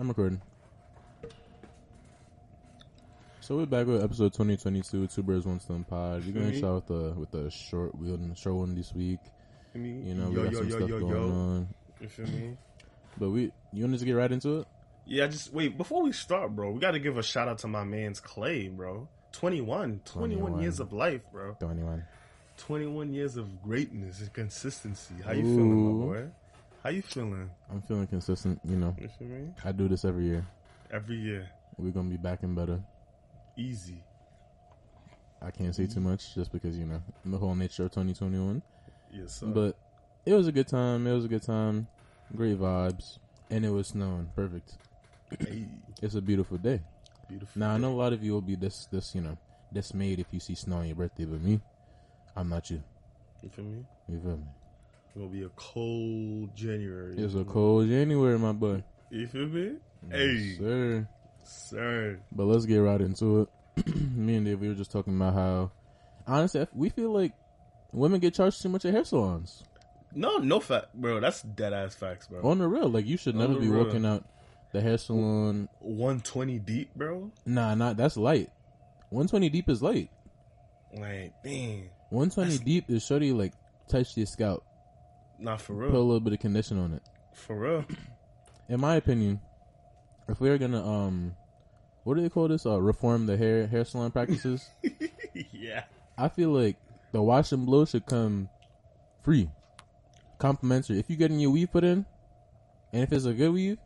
I'm recording. So we're back with episode 2022, Two Birds, One Stone Pod. We're gonna start with the short one this week. You know, we got some stuff going on. You feel me? But you want us to get right into it? Yeah, just wait. Before we start, bro, we got to give a shout out to my man's Clay, bro. 21 years of life, bro. 21 years of greatness and consistency. How you feeling, my boy? How you feeling? I'm feeling consistent, you know. You feel me? I do this every year. Every year. We're going to be back and better. Easy. I can't say too much just because, you know, the whole nature of 2021. Yes, sir. But it was a good time. Great vibes. And it was snowing. Perfect. Hey. It's a beautiful day. Now, I know a lot of you will be dismayed if you see snow on your birthday, but me, I'm not you. You feel me? You feel me? It'll be a cold January. It's a cold January, my boy. You feel me? Hey. Sir. But let's get right into it. Me and Dave, we were just talking about how, honestly, we feel like women get charged too much at hair salons. No fact, bro. That's dead ass facts, bro. On the real, like, you should never be walking out the hair salon 120 deep, bro. Nah, that's light. 120 deep is light. Like, damn. 120 deep is shorty, like, touch your scalp. Nah, for real. Put a little bit of condition on it. For real. In my opinion, if we're gonna what do they call this? Reform the hair salon practices. Yeah. I feel like the wash and blow should come free. Complimentary. If you're getting your weave put in, and if it's a good weave,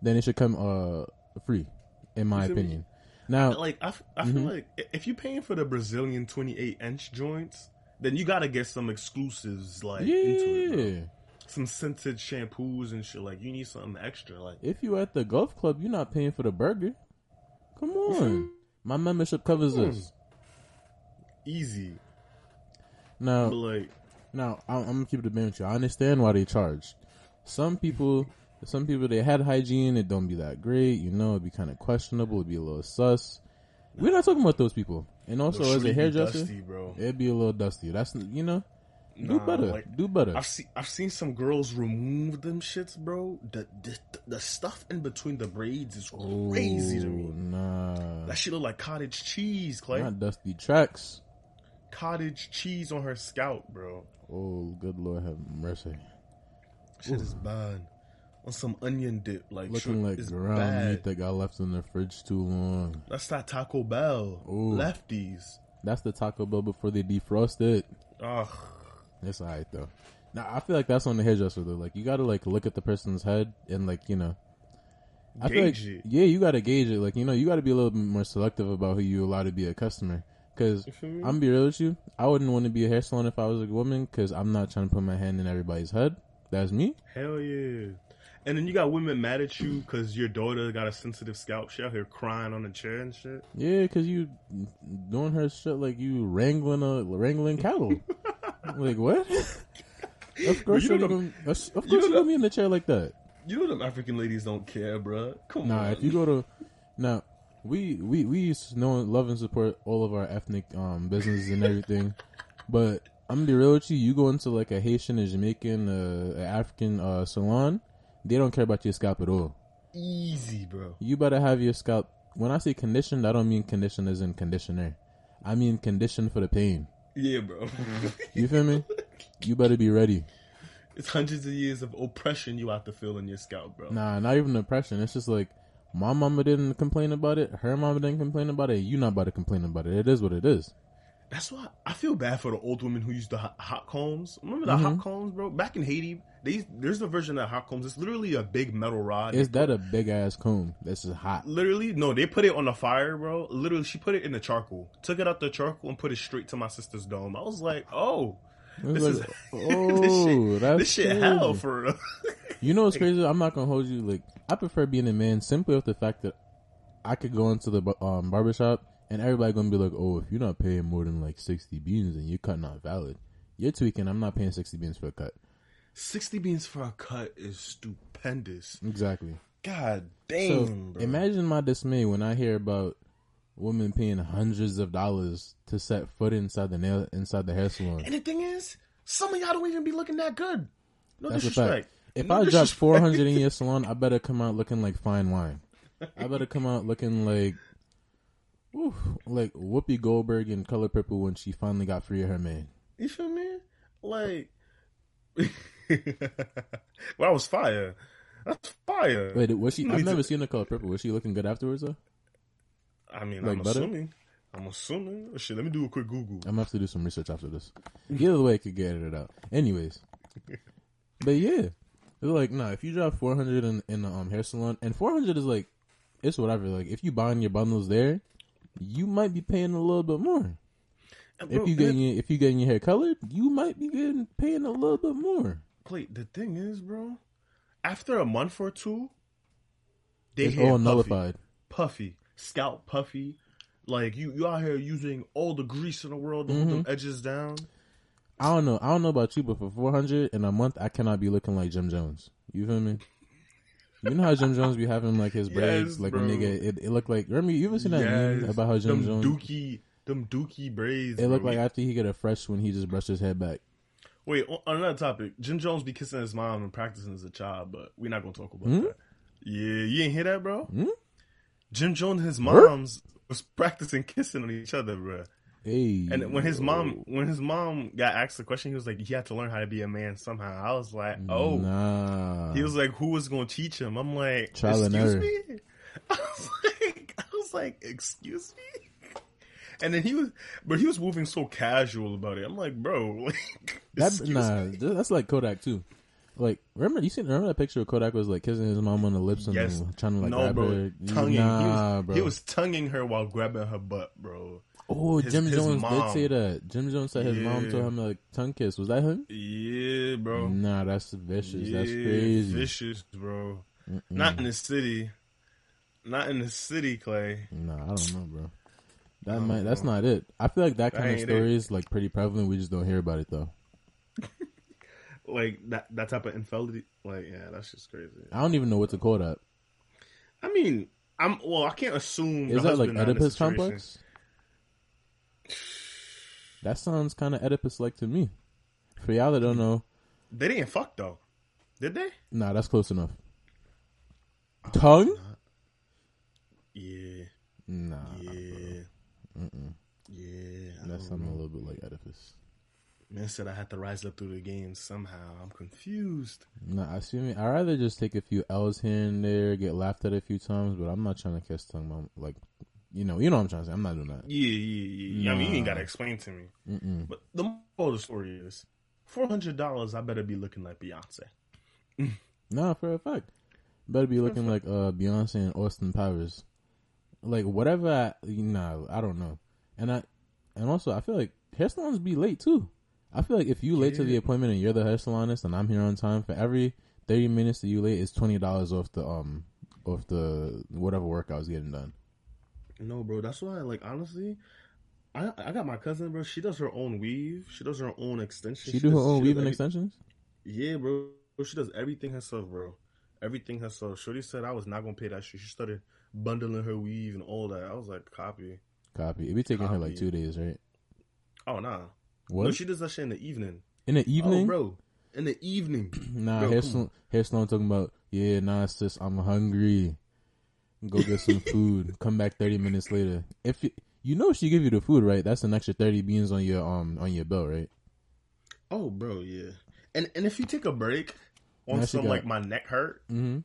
then it should come free, in my opinion. Now, like, I feel like if you're paying for the Brazilian 28-inch joints, then you gotta get some exclusives, like, into it, bro. Some scented shampoos and shit. Like, you need something extra. Like, if you at the golf club, you're not paying for the burger. Come on, my membership covers this. Easy. Now, but like, I'm gonna keep it a bit with you. I understand why they charge. Some people, they had hygiene. It don't be that great. You know, it'd be kind of questionable. It'd be a little sus. We're not talking about those people. And also, as a hairdresser, it'd be a little dusty. That's, you know, do better. Like, do better. I've seen some girls remove them shits, bro. The stuff in between the braids is crazy to me. Nah. That shit look like cottage cheese, Clay. Not dusty tracks. Cottage cheese on her scalp, bro. Oh, good Lord have mercy. Shit is bad. On some onion dip, like, looking like ground meat that got left in the fridge too long. That's that Taco Bell. Ooh. Lefties. That's the Taco Bell before they defrost it. Ugh. It's alright though. Now, I feel like that's on the hairdresser though. Like, you gotta, like, look at the person's head and, like, you know, I feel like, yeah, you gotta gauge it. Like, you know, you gotta be a little bit more selective about who you allow to be a customer. Cause I'm gonna be real with you, I wouldn't want to be a hair salon if I was a woman, cause I'm not trying to put my hand in everybody's head. That's me. Hell yeah. And then you got women mad at you because your daughter got a sensitive scalp. She out here crying on the chair and shit. Yeah, because you doing her shit like you wrangling cattle. Like, what? Of course you're going to be in the chair like that. You know them African ladies don't care, bro. Come on. Nah, if you go to... Now, we used to love and support all of our ethnic businesses and everything. But I'm going to be real with you. You go into, like, a Haitian, a Jamaican, an African salon... They don't care about your scalp at all. Easy, bro. You better have your scalp. When I say conditioned, I don't mean conditioned as in conditioner. I mean conditioned for the pain. Yeah, bro. You feel me? You better be ready. It's hundreds of years of oppression you have to feel in your scalp, bro. Nah, not even oppression. It's just like, my mama didn't complain about it. Her mama didn't complain about it. You not about to complain about it. It is what it is. That's why I feel bad for the old women who used the hot combs. Remember the hot combs, bro? Back in Haiti, there's a version of hot combs. It's literally a big metal rod. Is that a big-ass comb? This is hot. Literally? No, they put it on the fire, bro. Literally, she put it in the charcoal. Took it out the charcoal and put it straight to my sister's dome. I was like, oh. This shit hell for real. You know what's crazy? I'm not going to hold you. Like, I prefer being a man simply with the fact that I could go into the barbershop. And everybody gonna be like, oh, if you're not paying more than like 60 beans, then your cut not valid. You're tweaking. I'm not paying 60 beans for a cut. 60 beans for a cut is stupendous. Exactly. God damn, so, bro. Imagine my dismay when I hear about women paying hundreds of dollars to set foot inside the hair salon. And the thing is, some of y'all don't even be looking that good. No, that's disrespect. If I drop 400 in your salon, I better come out looking like fine wine. I better come out looking like Whoopi Goldberg in Color Purple when she finally got free of her man. You feel me? Like, well, that was fire. That's fire. Wait, was she? I've never seen her Color Purple. Was she looking good afterwards though? I mean, like I'm assuming. Shit, let me do a quick Google. I'm gonna have to do some research after this. Either way, I could get it out. Anyways, but yeah, it's like if you drop 400 in the hair salon, and 400 is like, it's whatever. Like if you buying your bundles there, you might be paying a little bit more. Bro, if you getting your hair colored, you might be paying a little bit more. Clay, the thing is, bro, after a month or two, it's all nullified, puffy, scalp puffy. Like you out here using all the grease in the world to put them edges down. I don't know about you, but for 400 in a month, I cannot be looking like Jim Jones. You feel me? You know how Jim Jones be having like his braids, yes, like bro. A nigga. It looked like. Remember you ever seen that meme about how Jim Jones them dookie braids? It looked like after he get a fresh when he just brushed his head back. Wait, on another topic, Jim Jones be kissing his mom and practicing as a child, but we're not gonna talk about that. Yeah, you ain't hear that, bro? Jim Jones and his moms was practicing kissing on each other, bro. Hey, and when his mom got asked the question, he was like, he had to learn how to be a man somehow. I was like, oh. Nah. He was like, who was going to teach him? I'm like, trial and error. Me? I was like, excuse me? And then he was moving so casual about it. I'm like, bro, like, excuse me? That's like Kodak too. Like, remember that picture of Kodak was like kissing his mom on the lips and trying to like grab her? Tonguing. He was tonguing her while grabbing her butt, bro. Oh, Jim Jones did say that. Jim Jones said his mom told him to like tongue kiss. Was that him? Yeah, bro. Nah, that's vicious. Yeah, that's crazy. Vicious, bro. Mm-mm. Not in the city, Clay. Nah, I don't know, bro. That's not it. I feel like that kind of story is like pretty prevalent. We just don't hear about it though. Like that type of infidelity, like that's just crazy. I don't even know what to call that. I mean, I can't assume. Is that like Oedipus complex? That sounds kind of Oedipus-like to me. For y'all that don't know, they didn't fuck though, did they? Nah, that's close enough. Tongue? Yeah. Nah. Yeah. Yeah. That sounds a little bit like Oedipus. Man said I had to rise up through the game somehow. I'm confused. Nah, I'd rather just take a few L's here and there, get laughed at a few times, but I'm not trying to kiss tongue, mom. Like, you know what I'm trying to say. I'm not doing that. Yeah. Nah. I mean, you ain't gotta explain to me. Mm-mm. But the moral of the story is, $400. I better be looking like Beyonce. Nah, for a fact, better be looking like Beyonce and Austin Powers. Like whatever. I don't know. And also, I feel like hair salons be late too. I feel like if you late to the appointment and you're the hair salonist and I'm here on time, for every 30 minutes that you late is $20 off the whatever work I was getting done. No, bro, that's why. Like honestly, I got my cousin, bro. She does her own weave. She does her own extensions. She does her own weave and extensions. Yeah, bro. She does everything herself, bro. Everything herself. Shorty said I was not gonna pay that shit. She started bundling her weave and all that. I was like, copy. It be taking her like 2 days, right? Oh nah. What? No, she does that shit in the evening. In the evening? Oh, bro. In the evening. Nah, hair salon talking about, sis, I'm hungry. Go get some food. Come back 30 minutes later. If you know she give you the food, right? That's an extra 30 beans on your bill, right? Oh, bro, yeah. And if you take a break on something like my neck hurt. Mm-hmm.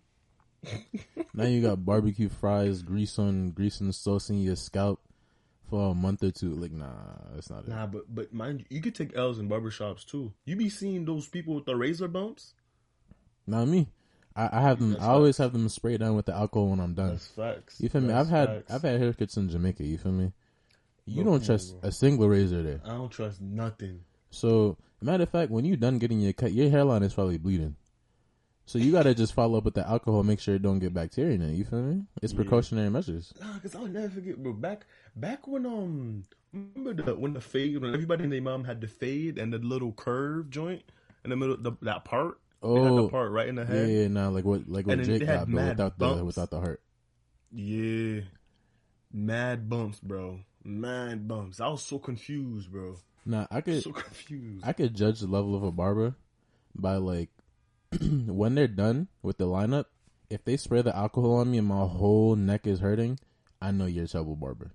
Now you got barbecue fries, grease and sauce in your scalp. For a month or two, like that's not it. Nah, but mind you could take L's in barbershops too. You be seeing those people with the razor bumps. Not me. I have them. That's always have them sprayed down with the alcohol when I'm done. That's facts. You feel me? I've had haircuts in Jamaica. You feel me? You don't trust a single razor there. I don't trust nothing. So matter of fact, when you done getting your cut, your hairline is probably bleeding. So you gotta just follow up with the alcohol, make sure it don't get bacteria in it. You feel me? It's precautionary measures. Nah, cause I'll never forget, bro. Back when remember when the fade, when everybody and their mom had the fade and the little curve joint in the middle, that part. Oh, they had the part right in the head. Yeah, nah, like what Jake got, but without the heart. Yeah, mad bumps, bro. I was so confused, bro. Nah, I could judge the level of a barber by like when they're done with the lineup, if they spray the alcohol on me and my whole neck is hurting, I know you're a terrible barber.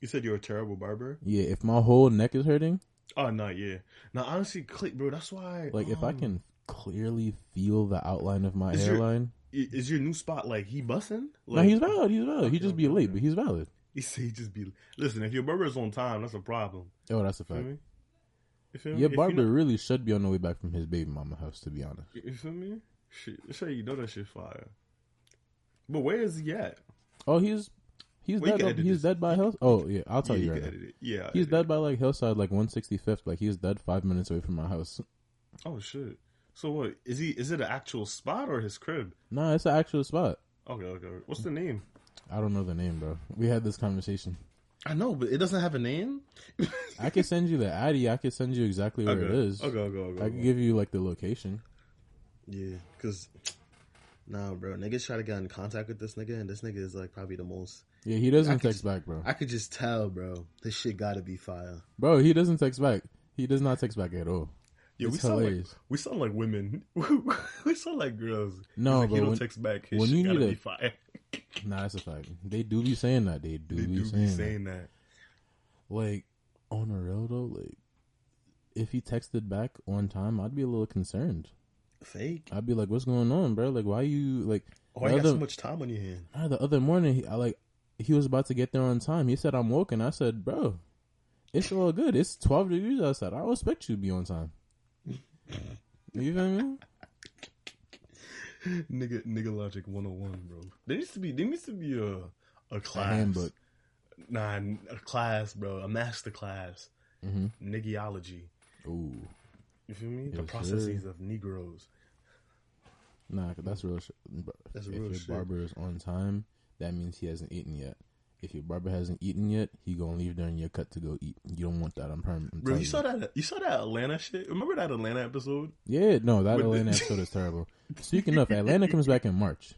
You said you're a terrible barber? Yeah, if my whole neck is hurting. Oh, no, yeah. No, honestly, bro, that's why. Like, if I can clearly feel the outline of my hairline. Is your new spot, like, he busting? Like, no, he's valid. He's valid. He just be late, but he's valid. He say he just be late. Listen, if your barber's on time, that's a problem. Oh, that's a fact. You feel me? Your barber really should be on the way back from his baby mama house, to be honest. You feel me? Shit, you know that shit fire. But where is he at? Oh, he's dead by Hillside. Oh, yeah, I'll tell you right now. Yeah, he's dead by, like, Hillside, like, 165th. Like, he's dead 5 minutes away from my house. Oh, shit. So, what? Is it an actual spot or his crib? No, it's an actual spot. Okay. What's the name? I don't know the name, bro. We had this conversation. I know, but it doesn't have a name? I can send you the Addy. I can send you exactly where it is. Okay. I can give you, like, the location. Yeah, because... Nah, bro. Niggas try to get in contact with this nigga, and this nigga is, like, probably the most... Yeah, he doesn't text back, bro. I could just tell, bro. This shit gotta be fire. Bro, he doesn't text back. He does not text back at all. Yeah, we sound like women. We sound like girls. No, like, bro. He don't text back. His when shit you gotta be fire. Nah, that's a fact. They do be saying that. They do be saying that. Like, on a real, though, like, if he texted back on time, I'd be a little concerned. Fake. I'd be like, what's going on, bro? Like, why you, like... Why you got so much time on your hand? Nah, the other morning, he was about to get there on time. He said, I'm walking. I said, bro, it's all good. It's 12 degrees outside. I expect you to be on time. You feel me? Nigga Logic 101, bro. There needs to be a class. A handbook. Nah, a class, bro. A master class. Mm-hmm. Niggeology. Ooh. You feel me? Yes, the processes of Negroes. Nah, that's real shit. That's real shit. If your barber is on time, that means he hasn't eaten yet. If your barber hasn't eaten yet, he gonna leave during your cut to go eat. You don't want that. I'm permanent. Bro, you saw that Atlanta shit? Remember that Atlanta episode? Yeah, no, that Atlanta episode is terrible. Speaking of, Atlanta comes back in March.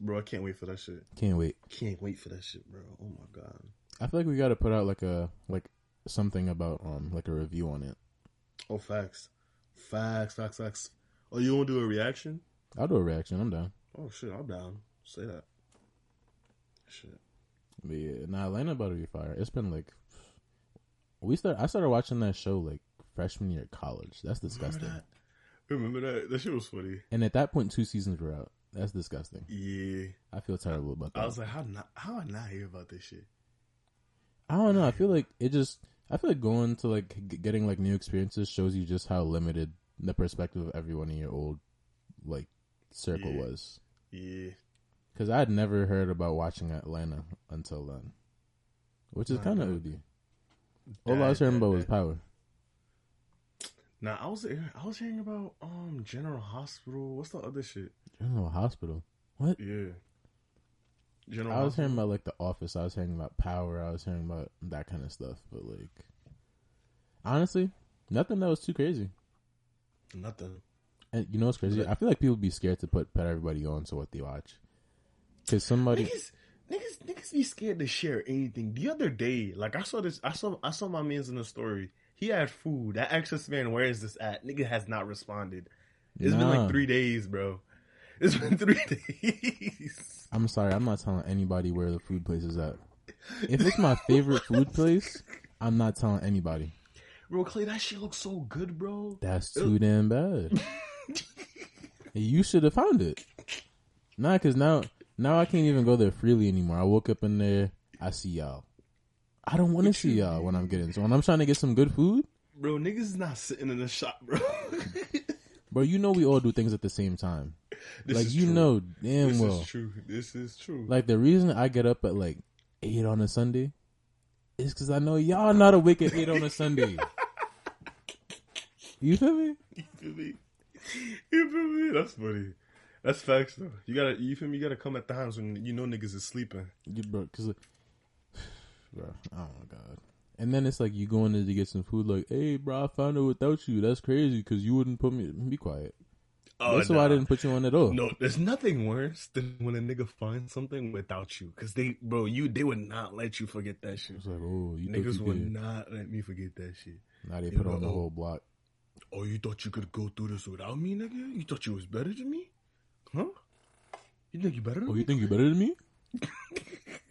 Bro, I can't wait for that shit. Can't wait for that shit, bro. Oh my god. I feel like we gotta put out like something about like a review on it. Oh, facts. Oh, you wanna do a reaction? I'll do a reaction. I'm down. Oh shit, I'm down. Say that. Shit. But yeah, nah, Atlanta about to be fire. It's been like I started watching that show like freshman year of college. That's disgusting. Remember that? That shit was funny. And at that point, 2 seasons were out. That's disgusting. Yeah, I feel terrible about that. I was like, how I not hear about this shit? I don't know. I feel like going to like getting like new experiences shows you just how limited the perspective of everyone in your old like circle was. Yeah. Because I had never heard about watching Atlanta until then, which is kind of OD. All I was hearing about was Power. Nah, I was hearing about General Hospital. What's the other shit? General Hospital. What? Yeah. I was hearing about like The Office. I was hearing about Power. I was hearing about that kind of stuff. But like, honestly, nothing that was too crazy. Nothing. And you know what's crazy? I feel like people be scared to put everybody on to what they watch. Cause somebody niggas be scared to share anything. The other day, like I saw my man's in a story. He had food. I asked this man, where is this at? Nigga has not responded. It's been like 3 days, bro. It's been 3 days. I'm sorry, I'm not telling anybody where the food place is at. If it's my favorite food place, I'm not telling anybody. Bro, Clay, that shit looks so good, bro. That's too damn bad. You should have found it. Nah, cause now I can't even go there freely anymore. I woke up in there. I see y'all. I don't want to see y'all when I'm getting. So when I'm trying to get some good food, bro, niggas is not sitting in the shop, bro. Bro, you know we all do things at the same time. This like is you true. Know damn this well. This is true. This is true. Like the reason I get up at like 8 on a Sunday is because I know y'all not awake at 8 on a Sunday. You feel me? You feel me? That's funny. That's facts though. You gotta come at times when you know niggas is sleeping. Yeah, bro, cause like, bro, oh my god. And then it's like you going in to get some food. Like, hey, bro, I found it without you. That's crazy, cause you wouldn't put me. Be quiet. Oh, that's why I didn't put you on at all. No, there's nothing worse than when a nigga finds something without you, cause they would not let you forget that shit. It's like, oh, you niggas would not let me forget that shit. Nah, they put on the whole block. Oh, you thought you could go through this without me, nigga? You thought you was better than me? Huh? You think you better than me? Oh, you think you better than me?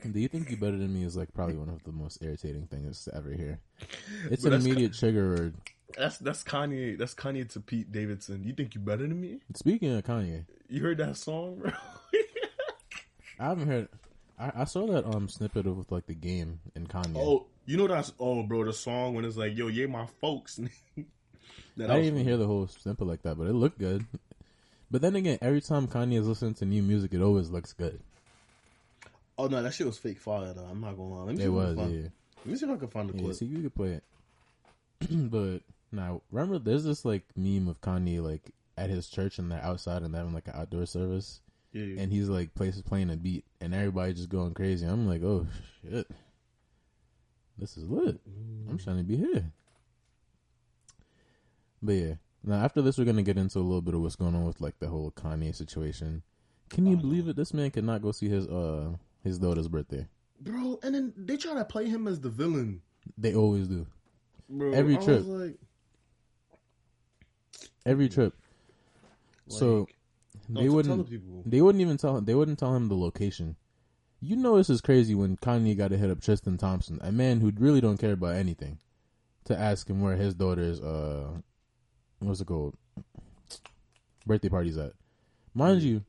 Do you think you better than me is like probably one of the most irritating things to ever hear. It's an immediate trigger word. That's Kanye. That's Kanye to Pete Davidson. You think you better than me? Speaking of Kanye, you heard that song, bro? I haven't heard. I saw that snippet of with like The Game and Kanye. Oh, you know that's bro, the song when it's like, yo, yay my folks. I didn't even hear the whole snippet like that, but it looked good. But then again, every time Kanye is listening to new music, it always looks good. Oh no, that shit was fake fire though. I'm not gonna lie. Let me see if I can find the clip. See, you can play it. But now, remember, there's this like meme of Kanye like at his church and they're outside and they're having like an outdoor service, and he's like playing a beat and everybody just going crazy. I'm like, oh shit, this is lit. I'm trying to be here. But yeah, now after this, we're gonna get into a little bit of what's going on with like the whole Kanye situation. Can you believe it? This man could not go see his daughter's birthday, bro. And then they try to play him as the villain. They always do. Bro, every trip. Like, so they wouldn't even tell him the location. You know this is crazy when Kanye got to hit up Tristan Thompson, a man who really don't care about anything, to ask him where his daughter's birthday party's at. Mind you,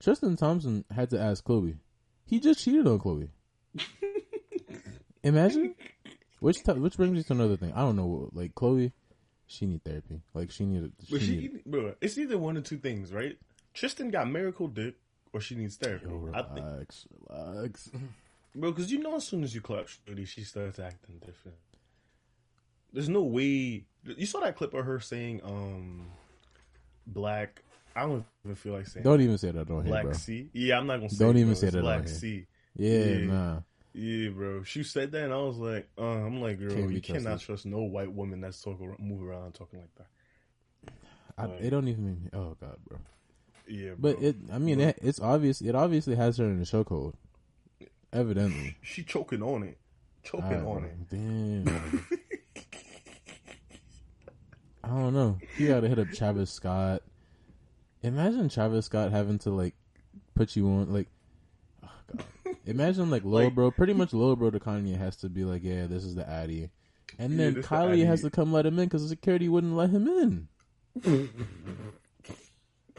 Tristan Thompson had to ask Khloe. He just cheated on Khloe. Imagine. Which brings me to another thing. I don't know. Like Khloe, she need therapy. Like she needed, it's either one or two things, right? Tristan got miracle dick, or she needs therapy. Yo, relax, bro. Because you know, as soon as you clap, she starts acting different. There's no way. You saw that clip of her saying, "Black." I don't even feel like saying. Don't even say that on here, bro. Black C. Yeah, I'm not gonna say. Don't even say that on here. Black C. Yeah, nah. Yeah, bro. She said that, and I was like, girl, you cannot trust no white woman that's move around talking like that. It don't even mean, oh god, bro. Yeah, bro. But it's obvious. It obviously has her in the chokehold. Evidently, she choking on it, Damn. I don't know. You gotta hit up Travis Scott. Imagine Travis Scott having to like put you on like. Oh god. Imagine like Lil Bro, pretty much Lil Bro to Kanye has to be like, yeah, this is the Addy, and then Kylie has to come let him in because security wouldn't let him in.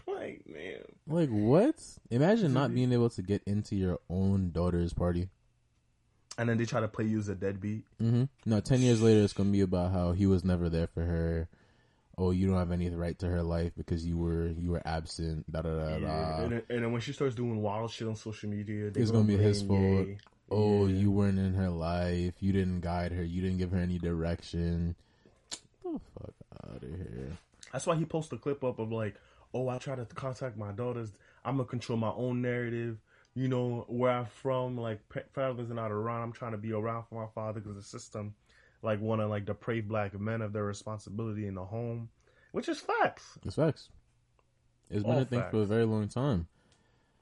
Like man, like what? Imagine not being able to get into your own daughter's party, and then they try to play you as a deadbeat. Mm-hmm. No, 10 years later, it's gonna be about how he was never there for her. Oh, you don't have any right to her life because you were absent. Da da da da. And then when she starts doing wild shit on social media, it's gonna be his fault. Oh, yeah. You weren't in her life. You didn't guide her. You didn't give her any direction. Get the fuck out of here. That's why he posted a clip up of like, oh, I try to contact my daughters. I'm gonna control my own narrative. You know where I'm from. Like fathers are not around. I'm trying to be around for my father because the system. Like want to like deprave black men of their responsibility in the home, which is facts. It's facts. It's been a thing for a very long time,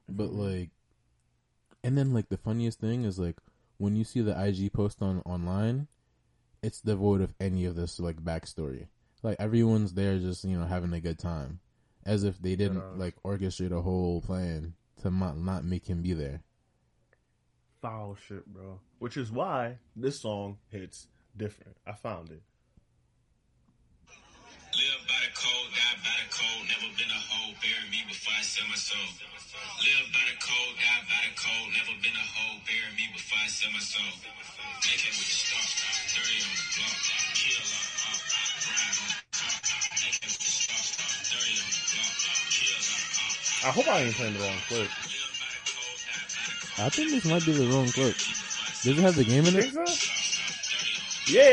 but like, and then like the funniest thing is like when you see the IG post online, it's devoid of any of this like backstory. Like everyone's there just having a good time, as if they didn't like orchestrate a whole plan to not make him be there. Foul shit, bro. Which is why this song hits. Different. I found it. Live by the code, die by the code. Never been a hoe, bury me before I sell my soul. Live by the code, die by the code. Never been a hoe, bury me before I sell my soul. Take it with the star, 30 on the block, kill her, grind on the top. Take it with the star, 30 on the block, kill her. I hope I ain't playing the wrong clip. I think this might be the wrong clip. Does it have The Game in it? Yeah. I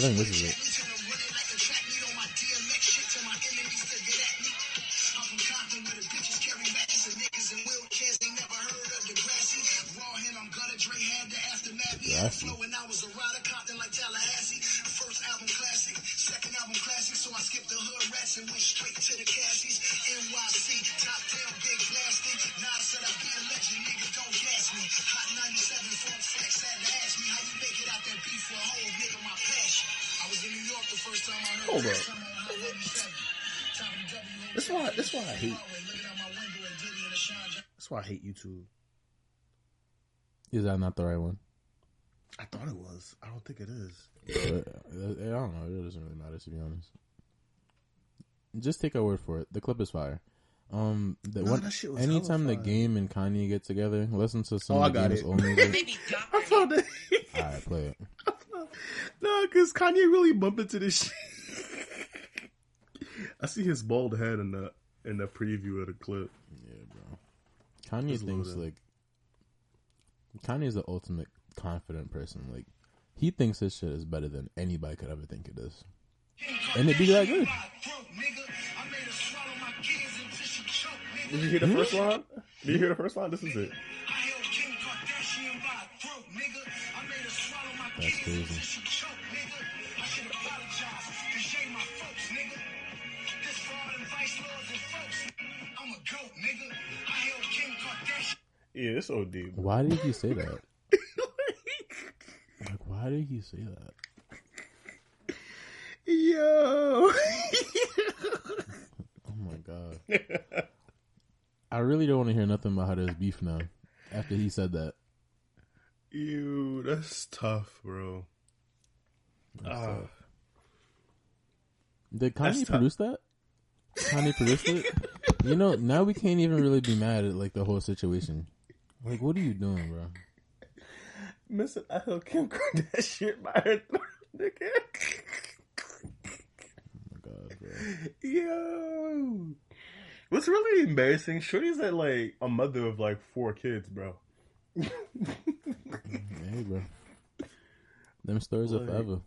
think this is it. Hold up. That's why I hate YouTube. Is that not the right one? I thought it was. I don't think it is. I don't know. It doesn't really matter, to be honest. Just take our word for it. The clip is fire. Anytime The Game and Kanye get together, listen to some of The Game's old music. I found it. All right, play it. No, because Kanye really bumped into this shit. I see his bald head in the preview of the clip. Yeah, bro. Kanye's the ultimate confident person. Like, he thinks his shit is better than anybody could ever think it is, and it be that good. Did you hear the first line? Did you hear the first line? This is it. That's crazy. Yeah, it's OD. Bro. Why did he say that? Like, why did he say that? Yo. Oh my god. I really don't want to hear nothing about how there's beef now after he said that. Ew, that's tough, bro. That's tough. Did Kanye produce that? Kanye produced it? You know, now we can't even really be mad at, like, the whole situation. Like, what are you doing, bro? Listen, I hope Kim Kardashian by her throat, nigga. Oh my god, bro. Yo. What's really embarrassing, Shorty's that, like, a mother of, like, 4 kids, bro. Hey, bro. Them stories are forever.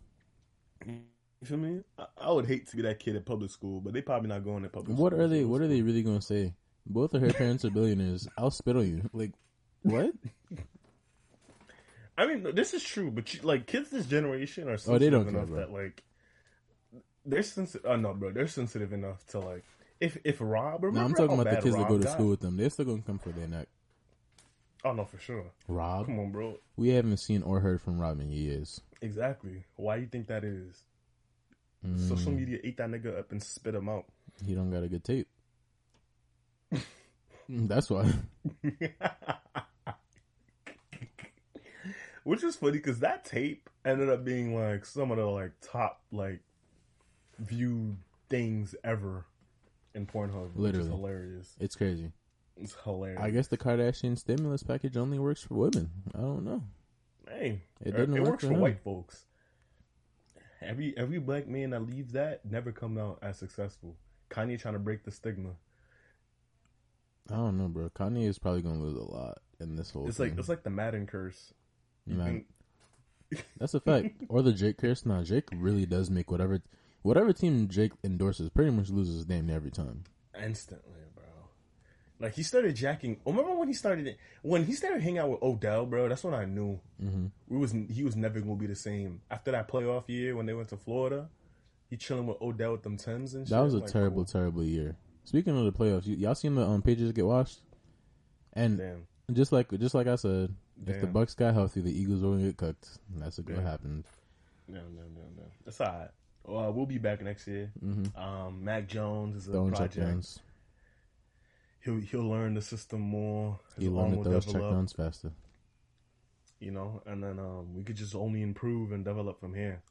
You feel me? I would hate to be that kid at public school, but they probably not going to public school. What are they really going to say? Both of her parents are billionaires. I'll spit on you. Like, what? I mean, this is true, but you, like, kids this generation are sensitive enough that, like, they're sensitive. Oh, no, bro. They're sensitive enough to, like, if Rob or I'm talking about the kids that go to school with them. They're still going to come for their neck. Oh, no, for sure. Rob? Come on, bro. We haven't seen or heard from Rob in years. Exactly. Why do you think that is? Social media ate that nigga up and spit him out. He don't got a good tape. That's why. Which is funny, because that tape ended up being, like, some of the, like, top, like, viewed things ever in Pornhub. Literally. Which is hilarious. It's crazy. It's hilarious. I guess the Kardashian stimulus package only works for women. I don't know. Hey, it works for white folks. Every black man that leaves that never come out as successful. Kanye trying to break the stigma. I don't know, bro. Kanye is probably going to lose a lot in this whole thing. It's like the Madden curse. That's a fact. Or the Jake curse. Now, Jake really does make whatever team Jake endorses pretty much loses damn near every time. Instantly, bro. Like, he started jacking. Remember when he started hanging out with Odell, bro? That's when I knew he was never gonna be the same. After that playoff year when they went to Florida, he chilling with Odell with them Tims and shit. That was a terrible year. Speaking of the playoffs, y'all seen the Patriots get washed? And damn. just like I said, damn. If the Bucks got healthy, the Eagles were gonna get cooked. And that's what happened. No. That's all right. Well, we'll be back next year. Mm-hmm. Mac Jones is a project. He'll learn the system more. He'll learn to throw his checkdowns faster. You know, and then we could just only improve and develop from here.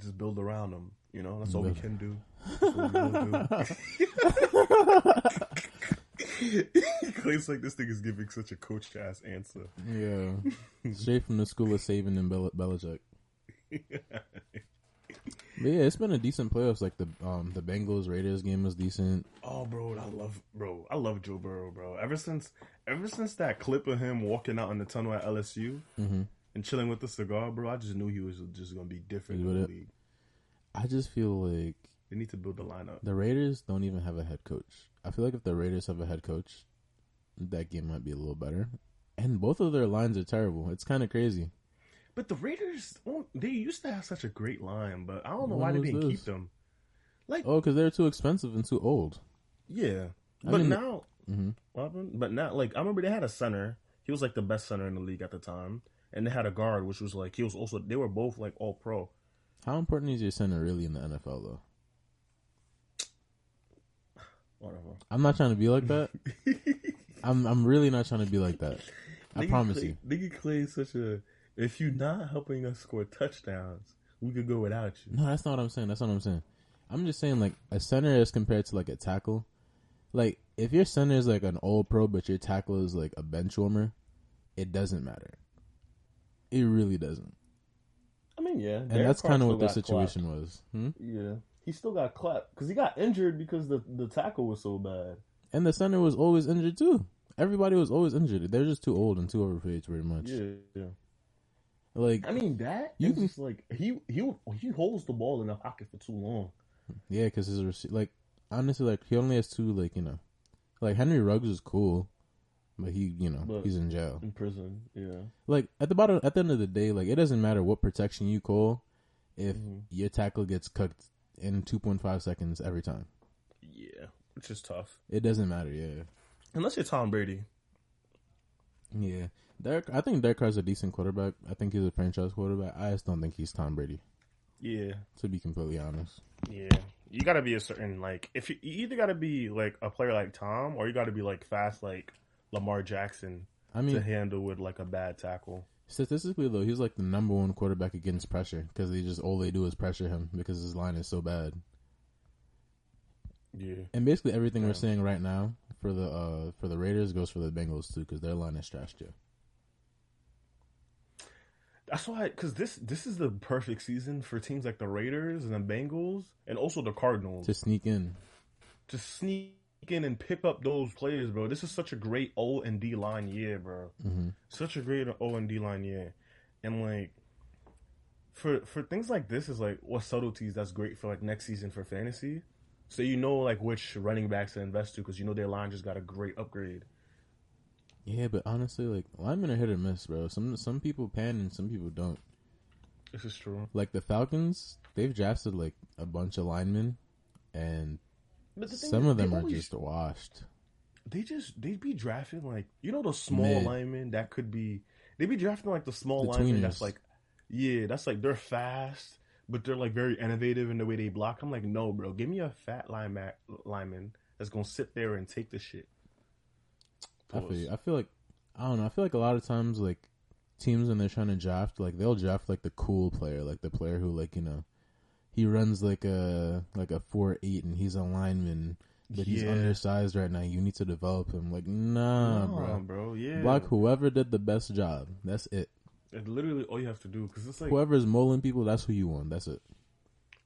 Just build around him. You know, that's all we can do. That's all we do. Clay's like, this thing is giving such a coach-ass answer. Yeah. Straight from the school of saving and Belichick. But yeah, it's been a decent playoffs. Like the Bengals Raiders game was decent. Oh, bro, I love Joe Burrow, bro. Ever since that clip of him walking out in the tunnel at LSU and chilling with the cigar, bro, I just knew he was just gonna be different in the league. I just feel like they need to build the lineup. The Raiders don't even have a head coach. I feel like if the Raiders have a head coach, that game might be a little better. And both of their lines are terrible. It's kind of crazy. But the Raiders, they used to have such a great line, but I don't know why they didn't keep them. Like, because they're too expensive and too old. Yeah, but now, like, I remember they had a center. He was like the best center in the league at the time, and they had a guard, which was like they were both like all pro. How important is your center really in the NFL, though? Whatever. I'm not trying to be like that. I'm really not trying to be like that. I promise you. Nigga Clay is such a... If you're not helping us score touchdowns, we could go without you. No, that's not what I'm saying. That's not what I'm saying. I'm just saying, like, a center as compared to, like, a tackle. Like, if your center is, like, an all-pro, but your tackle is, like, a bench warmer, it doesn't matter. It really doesn't. I mean, yeah. And Derek that's kind of what the situation clapped. Was. Hmm? Yeah. He still got clapped. Because he got injured because the tackle was so bad. And the center was always injured, too. Everybody was always injured. They're just too old and too overpaid, pretty much. Yeah. Like, I mean, that you can, just like he holds the ball in the pocket for too long. Yeah, because his like honestly, like he only has two, like you know, like Henry Ruggs is cool, but he you know he's in jail, in prison. Yeah, like at the end of the day, like it doesn't matter what protection you call, if your tackle gets cooked in 2.5 seconds every time. Yeah, which is tough. It doesn't matter. Yeah, unless you're Tom Brady. Yeah. I think Derek Carr's a decent quarterback. I think he's a franchise quarterback. I just don't think he's Tom Brady. Yeah. To be completely honest. Yeah. You got to be a certain, like, if you either got to be, like, a player like Tom or you got to be, like, fast like Lamar Jackson to handle with, like, a bad tackle. Statistically, though, he's, like, the number one quarterback against pressure because all they do is pressure him because his line is so bad. Yeah. And basically everything we're seeing right now for the Raiders goes for the Bengals, too, because their line is trash, too. That's why, because this is the perfect season for teams like the Raiders and the Bengals and also the Cardinals. To sneak in and pick up those players, bro. This is such a great O and D line year, bro. Mm-hmm. Such a great O and D line year. And, like, for things like this is, like, what subtleties that's great for, like, next season for fantasy. So you know, like, which running backs to invest to because you know their line just got a great upgrade. Yeah, but honestly, like, linemen are hit or miss, bro. Some people pan and some people don't. This is true. Like, the Falcons, they've drafted, like, a bunch of linemen, and some of them are just washed. They'd be drafting, like, you know those small linemen that could be... They'd be drafting, like, the small linemen that's, like... Yeah, that's, like, they're fast, but they're, like, very innovative in the way they block. I'm like, no, bro, give me a fat lineman that's gonna sit there and take the shit. I feel like I don't know. I feel like a lot of times, like teams when they're trying to draft, like they'll draft like the cool player, like the player who, like you know, he runs like a 4.8 and he's a lineman, but he's undersized right now. You need to develop him. Like nah, bro. Yeah, block whoever did the best job. That's it. It's literally all you have to do because it's like whoever's molding people. That's who you want. That's it.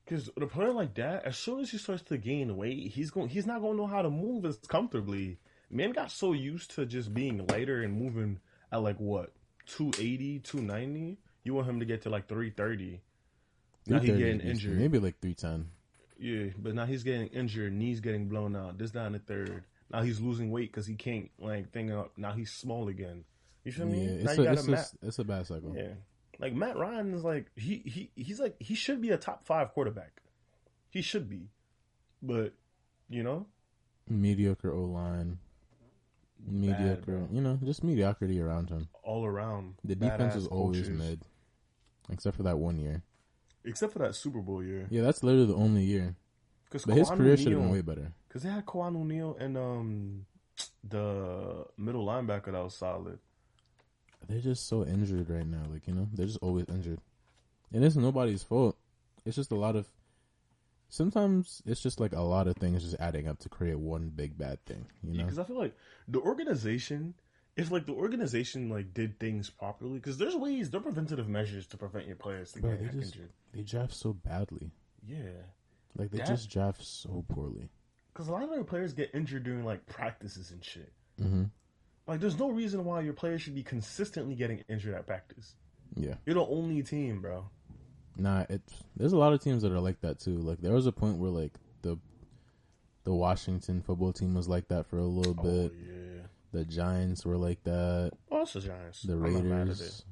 Because the player like that, as soon as he starts to gain weight, he's not gonna know how to move as comfortably. Man got so used to just being lighter and moving at, like, what, 280, 290? You want him to get to, like, 330. Now he's getting injured. Maybe, like, 310. Yeah, but now he's getting injured. Knees getting blown out. This, that, and the third. Now he's losing weight because he can't, like, thing up. Now he's small again. You feel me? Yeah, it's a bad cycle. Yeah. Like, Matt Ryan is, like, he's, like, he should be a top 5 quarterback. He should be. But, you know? Mediocre O-line. Mediocre, bad, you know, just mediocrity around him. All around. The defense was always mid, except for that one year. Except for that Super Bowl year. Yeah, that's literally the only year. But his career should have been way better. Because they had Kwan O'Neal and the middle linebacker that was solid. They're just so injured right now, like, you know, they're just always injured. And it's nobody's fault. It's just a lot of... Sometimes it's just like a lot of things just adding up to create one big bad thing, you know? Because I feel like the organization, if like the organization like did things properly, because there's ways, there are preventative measures to prevent your players to get injured. They draft so badly. Yeah. Like they just draft so poorly. Because a lot of their players get injured during like practices and shit. Mm-hmm. Like there's no reason why your players should be consistently getting injured at practice. Yeah. You're the only team, bro. Nah, there's a lot of teams that are like that, too. Like, there was a point where, like, the Washington football team was like that for a little bit. Yeah. The Giants were like that. Oh, it's the Giants. The Raiders.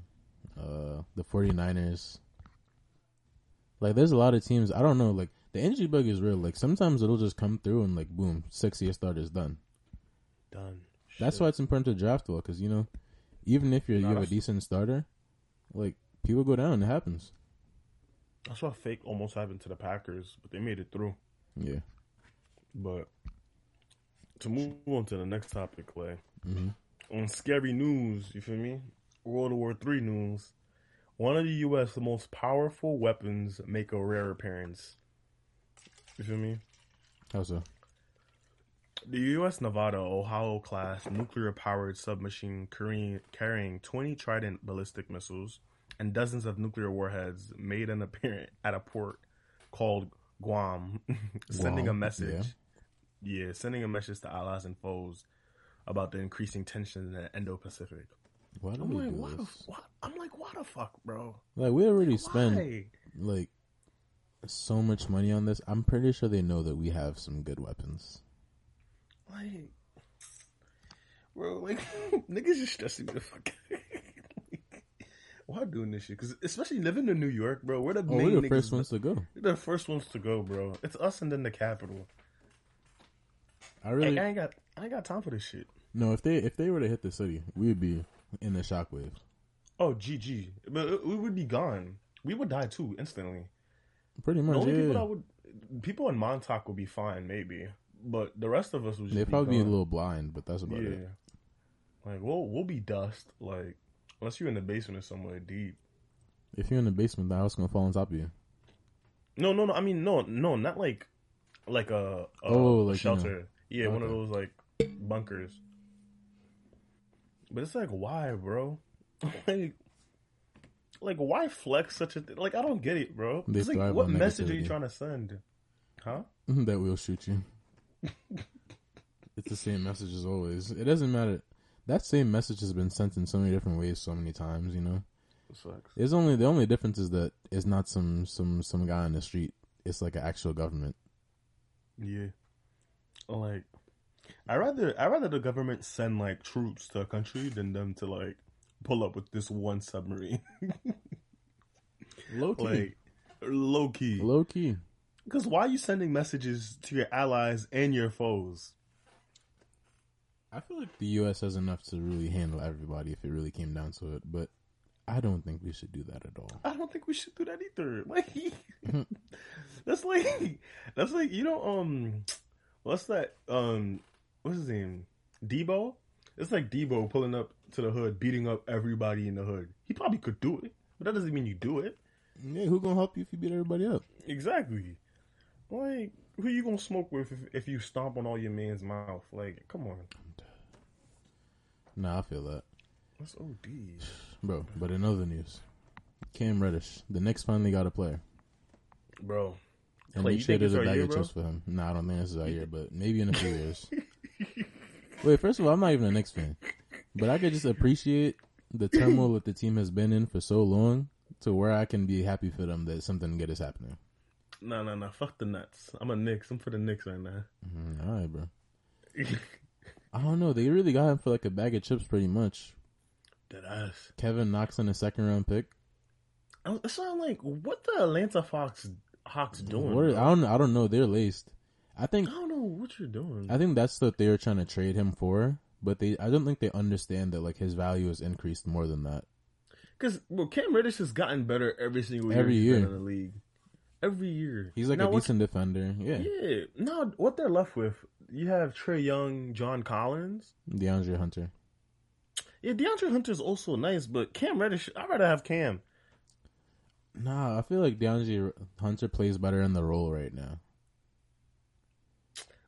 The 49ers. Like, there's a lot of teams. I don't know. Like, the injury bug is real. Like, sometimes it'll just come through and, like, boom, 6-year starter's done. Done. Shit. That's why it's important to draft well, because, you know, even if you have a decent starter, like, people go down. It happens. That's what fake almost happened to the Packers, but they made it through. Yeah. But to move on to the next topic, Clay. Mm-hmm. On scary news, you feel me? World War III news. One of the U.S. most powerful weapons make a rare appearance. You feel me? How so? The U.S. Nevada, Ohio-class nuclear-powered submachine carrying 20 Trident ballistic missiles and dozens of nuclear warheads made an appearance at a port called Guam, sending a message. Yeah, sending a message to allies and foes about the increasing tension in the Indo-Pacific. Why the fuck, bro? Like, we already spent, like, so much money on this. I'm pretty sure they know that we have some good weapons. Like, bro, like, niggas just stressing me the fuck out. Why doing this shit? Because especially living in New York, bro, we're the main niggas. We're the first ones to go. We're the first ones to go, bro. It's us and then the capital. I ain't got time for this shit. No, if they were to hit the city, we'd be in the shockwave. Oh, GG. But we would be gone. We would die too, instantly. Pretty much, people in Montauk would be fine, maybe. But the rest of us would just they'd probably be a little blind, but that's about it. Like, we'll be dust, like, unless you're in the basement or somewhere deep. If you're in the basement, the house gonna fall on top of you. No, I mean, no, not like a shelter. You know. Yeah, okay. One of those, like, bunkers. But it's like, why, bro? Like, why flex such a thing? Like, I don't get it, bro. It's like, what message are you trying to send? Huh? That we'll shoot you. It's the same message as always. It doesn't matter. That same message has been sent in so many different ways so many times, you know? It sucks. It's only, the only difference is that it's not some guy on the street. It's like an actual government. Yeah. Like, I'd rather the government send, like, troops to a country than them to, like, pull up with this one submarine. Low-key. Like, low-key. Low-key. Because why are you sending messages to your allies and your foes? I feel like the U.S. has enough to really handle everybody if it really came down to it, but I don't think we should do that at all. I don't think we should do that either. Like, that's like, you know, what's that, what's his name? Debo? It's like Debo pulling up to the hood, beating up everybody in the hood. He probably could do it, but that doesn't mean you do it. Yeah, who gonna help you if you beat everybody up? Exactly. Like, who you gonna smoke with if you stomp on all your man's mouth? Like, come on. Nah, I feel that. That's OD. Bro, but in other news, Cam Reddish, the Knicks finally got a player. Bro. And they traded a bag of chips for him. Nah, I don't think this is our year, but maybe in a few years. Wait, first of all, I'm not even a Knicks fan. But I could just appreciate the turmoil that the team has been in for so long to where I can be happy for them that something good is happening. No. Fuck the nuts. I'm a Knicks. I'm for the Knicks right now. All right, bro. I don't know. They really got him for like a bag of chips pretty much. That ass. Kevin Knox in a second-round pick. So I'm like, what the Atlanta Hawks doing? I don't know. They're laced. I don't know what you're doing. I think that's what they were trying to trade him for, but I don't think they understand that like his value has increased more than that. Because Cam Reddish has gotten better every single year in the league. Every year. He's like a decent defender. Yeah. Yeah. Now, what they're left with, you have Trae Young, John Collins. DeAndre Hunter. Yeah, DeAndre Hunter's also nice, but Cam Reddish, I'd rather have Cam. Nah, I feel like DeAndre Hunter plays better in the role right now.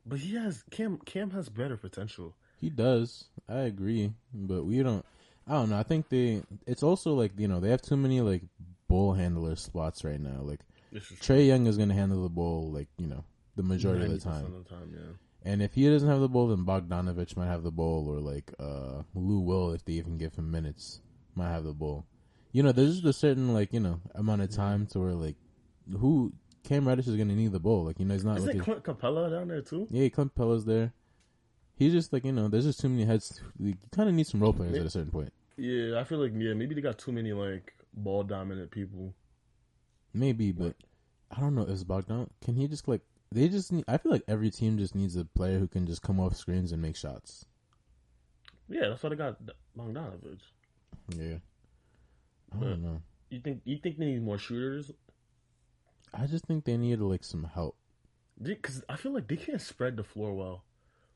But he has Cam has better potential. He does. I agree. But we don't... I don't know. I think it's also like, you know, they have too many like ball handler spots right now. Like Trae Young is going to handle the ball, like, you know, the majority of the time. Yeah. And if he doesn't have the ball, then Bogdanovich might have the ball, or like Lou Will, if they even give him minutes, might have the ball. You know, there's just a certain like, you know, amount of time to where like who Cam Reddish is going to need the ball. Like, you know, he's not. Is it Clint Capela down there too? Yeah, Clint Capella's there. He's just like, you know, there's just too many heads. You kind of need some role players at a certain point. Yeah, I feel like, yeah, maybe they got too many, like, ball-dominant people. Maybe, but I don't know. Is Bogdan... Can he just, like... They just need... I feel like every team just needs a player who can just come off screens and make shots. Yeah, that's why they got Bogdanovich. Yeah. I don't know. You think they need more shooters? I just think they need like some help. Because I feel like they can't spread the floor well.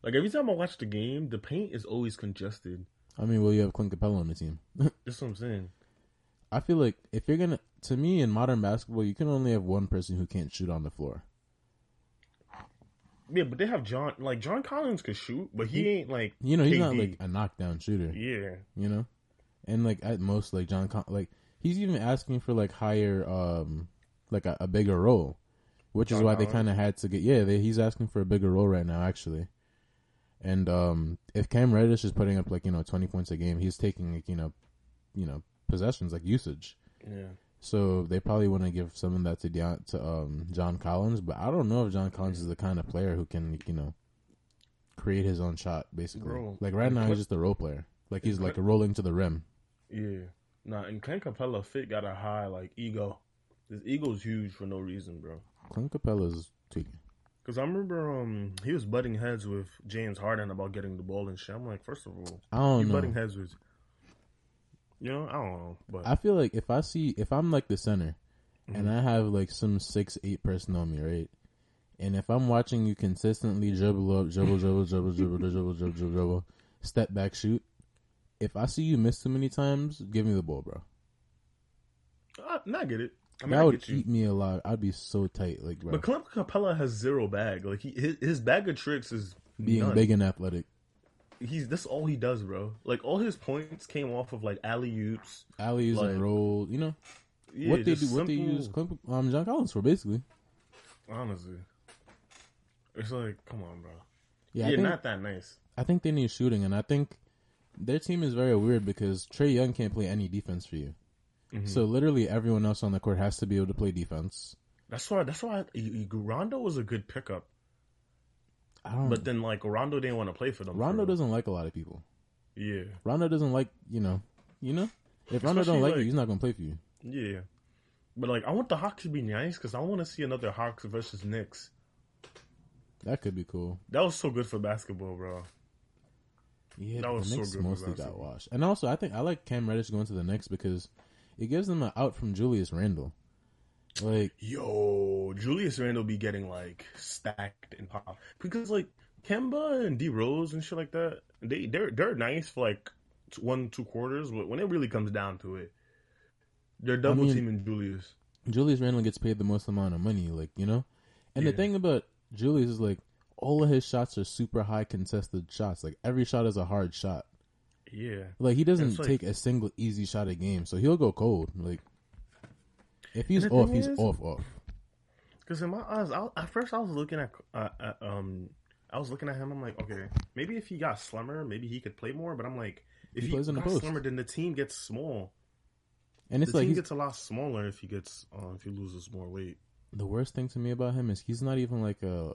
Like, every time I watch the game, the paint is always congested. I mean, well, you have Clint Capela on the team. That's what I'm saying. I feel like if you're going to... To me, in modern basketball, you can only have one person who can't shoot on the floor. Yeah, but they have John... Like, John Collins can shoot, but he ain't, like... You know, he's KD. Not, like, a knockdown shooter. Yeah. You know? And, like, at most, like, John Collins... Like, he's even asking for, like, higher... like, a bigger role. Which John is why Collins. They kind of had to get... Yeah, he's asking for a bigger role right now, actually. And if Cam Reddish is putting up, like, you know, 20 points a game, he's taking, like, you know, possessions, like usage. Yeah. So they probably want to give some of that to John Collins, but I don't know if John Collins is the kind of player who can, you know, create his own shot, basically. Bro, like, right now, he's just a role player. Like, he's, like, rolling to the rim. Yeah. Nah, and Clint Capela got a high, like, ego. His ego's huge for no reason, bro. Clint Capela's tweaking. Because I remember he was butting heads with James Harden about getting the ball and shit. I'm like, first of all, I don't know. Butting heads with, you know, I don't know. But I feel like if I'm like the center, mm-hmm. and I have like some 6'8" person on me, right? And if I'm watching you consistently dribble, step back, shoot. If I see you miss too many times, give me the ball, bro. I get it. I mean, that would eat me alive. I'd be so tight, like. Bro. But Clint Capela has zero bag. Like his bag of tricks is being none. Big and athletic. That's all he does, bro. Like all his points came off of like alley oops, like, and roll. You know yeah, what they do, what simple... they use John Collins for, basically. Honestly, it's like, come on, bro. Yeah, you're not that nice. I think they need shooting, and I think their team is very weird because Trae Young can't play any defense for you. Mm-hmm. So literally everyone else on the court has to be able to play defense. That's why Rondo was a good pickup. But then like Rondo didn't want to play for them. Rondo doesn't like a lot of people. Yeah. Rondo doesn't like, you know? If Rondo don't like you, he's not going to play for you. Yeah. But like I want the Hawks to be nice because I want to see another Hawks versus Knicks. That could be cool. That was so good for basketball, bro. Yeah, that was the Knicks so good mostly got washed. And also I think I like Cam Reddish going to the Knicks because it gives them an out from Julius Randle. Like, yo, Julius Randle be getting, like, stacked and pop. Because, like, Kemba and D. Rose and shit like that, they're nice for, like, 1-2 quarters. But when it really comes down to it, they're double-teaming Julius. Julius Randle gets paid the most amount of money, like, you know? And The thing about Julius is, like, all of his shots are super high contested shots. Like, every shot is a hard shot. Yeah. Like, he doesn't take a single easy shot a game, so he'll go cold. Like, if he's off, he's off. Because in my eyes, at first I was looking at him, I'm like, okay, maybe if he got slimmer, maybe he could play more, but I'm like, if he got slimmer, then the team gets small. And it's the like team gets a lot smaller if he loses more weight. The worst thing to me about him is he's not even like a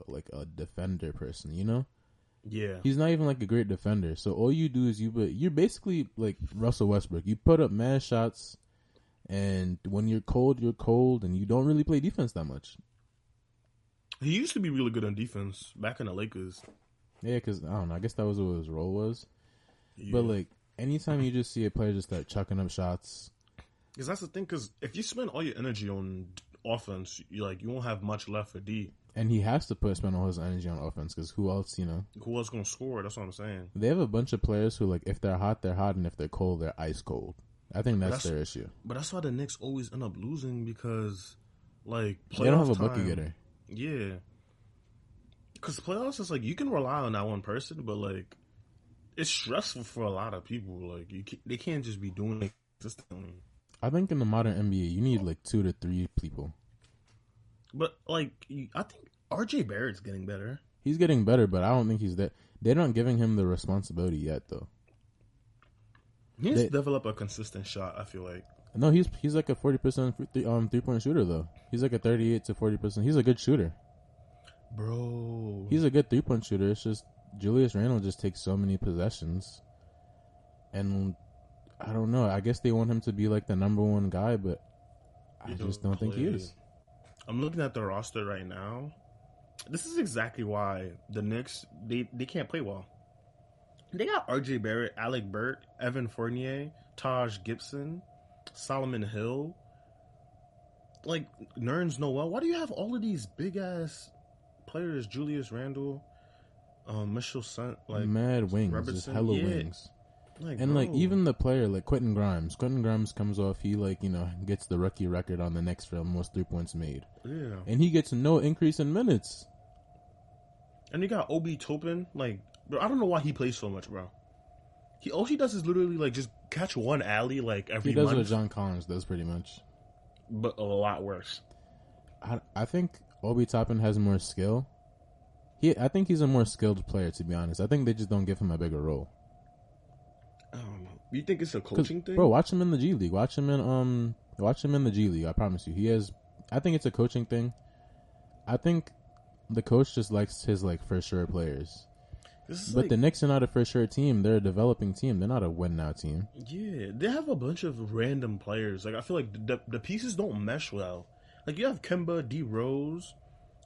defender person, you know? Yeah. He's not even, like, a great defender. So all you do is you're basically, like, Russell Westbrook. You put up mad shots, and when you're cold, and you don't really play defense that much. He used to be really good on defense back in the Lakers. Yeah, because, I don't know, I guess that was what his role was. Yeah. But, like, anytime you just see a player just start chucking up shots. Because that's the thing, because if you spend all your energy on offense, you won't have much left for D. And he has to spend all his energy on offense because who else, you know? Who else gonna score? That's what I'm saying. They have a bunch of players who, like, if they're hot, they're hot, and if they're cold, they're ice cold. I think that's their issue. But that's why the Knicks always end up losing because, like, playoffs they don't have a bucket getter. Yeah, because playoffs is like you can rely on that one person, but like it's stressful for a lot of people. Like they can't just be doing it consistently. I think in the modern NBA, you need like 2 to 3 people. But, like, I think R.J. Barrett's getting better. He's getting better, but I don't think he's that. They're not giving him the responsibility yet, though. He needs to develop a consistent shot, I feel like. No, he's like a 40% three-point shooter, though. He's like a 38 to 40%. He's a good shooter. Bro. He's a good three-point shooter. It's just Julius Randle just takes so many possessions. And I don't know. I guess they want him to be, like, the number one guy, but I just don't think he is. I'm looking at the roster right now. This is exactly why the Knicks, they can't play well. They got R.J. Barrett, Alec Burt, Evan Fournier, Taj Gibson, Solomon Hill. like Nerns know well, why do you have all of these big ass players? Julius Randle, Mitchell Sun, like mad wings, just hella wings. Like, and, bro, like, even the player, like, Quentin Grimes comes off, he, like, you know, gets the rookie record on the next for most 3 points made. Yeah. And he gets no increase in minutes. And you got Obi Toppin, like, bro, I don't know why he plays so much, bro. He, all he does is literally, like, just catch one alley, like, every month. He does what John Collins does, pretty much. But a lot worse. I think Obi Toppin has more skill. I think he's a more skilled player, to be honest. I think they just don't give him a bigger role. I don't know. You think it's a coaching thing? Bro, watch him in the G League. Watch him in the G League. I promise you. I think it's a coaching thing. I think the coach just likes his, like, first sure players. But like, the Knicks are not a first sure team. They're a developing team. They're not a win now team. Yeah. They have a bunch of random players. Like, I feel like the pieces don't mesh well. Like, you have Kemba, D Rose,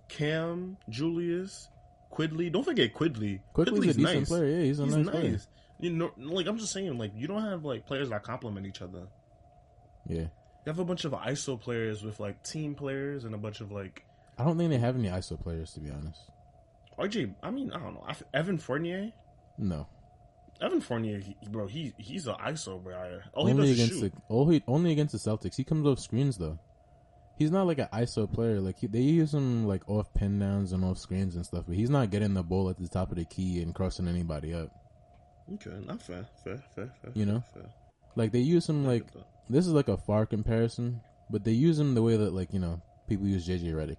Cam, Julius, Quidley. Don't forget Quidley. Quidley's a decent player. Yeah, he's nice player. You know, like, I'm just saying, like, you don't have, like, players that complement each other. Yeah. You have a bunch of ISO players with, like, team players and a bunch of, like... I don't think they have any ISO players, to be honest. RJ, I mean, I don't know. Evan Fournier? No. Evan Fournier, bro, he's an ISO, bro. Only against the Celtics. He comes off screens, though. He's not, like, an ISO player. Like, they use him, like, off pin downs and off screens and stuff, but he's not getting the ball at the top of the key and crossing anybody up. Okay, not fair. You know? Fair. Like, they use him, like, this is, like, a far comparison, but they use him the way that, like, you know, people use JJ Redick.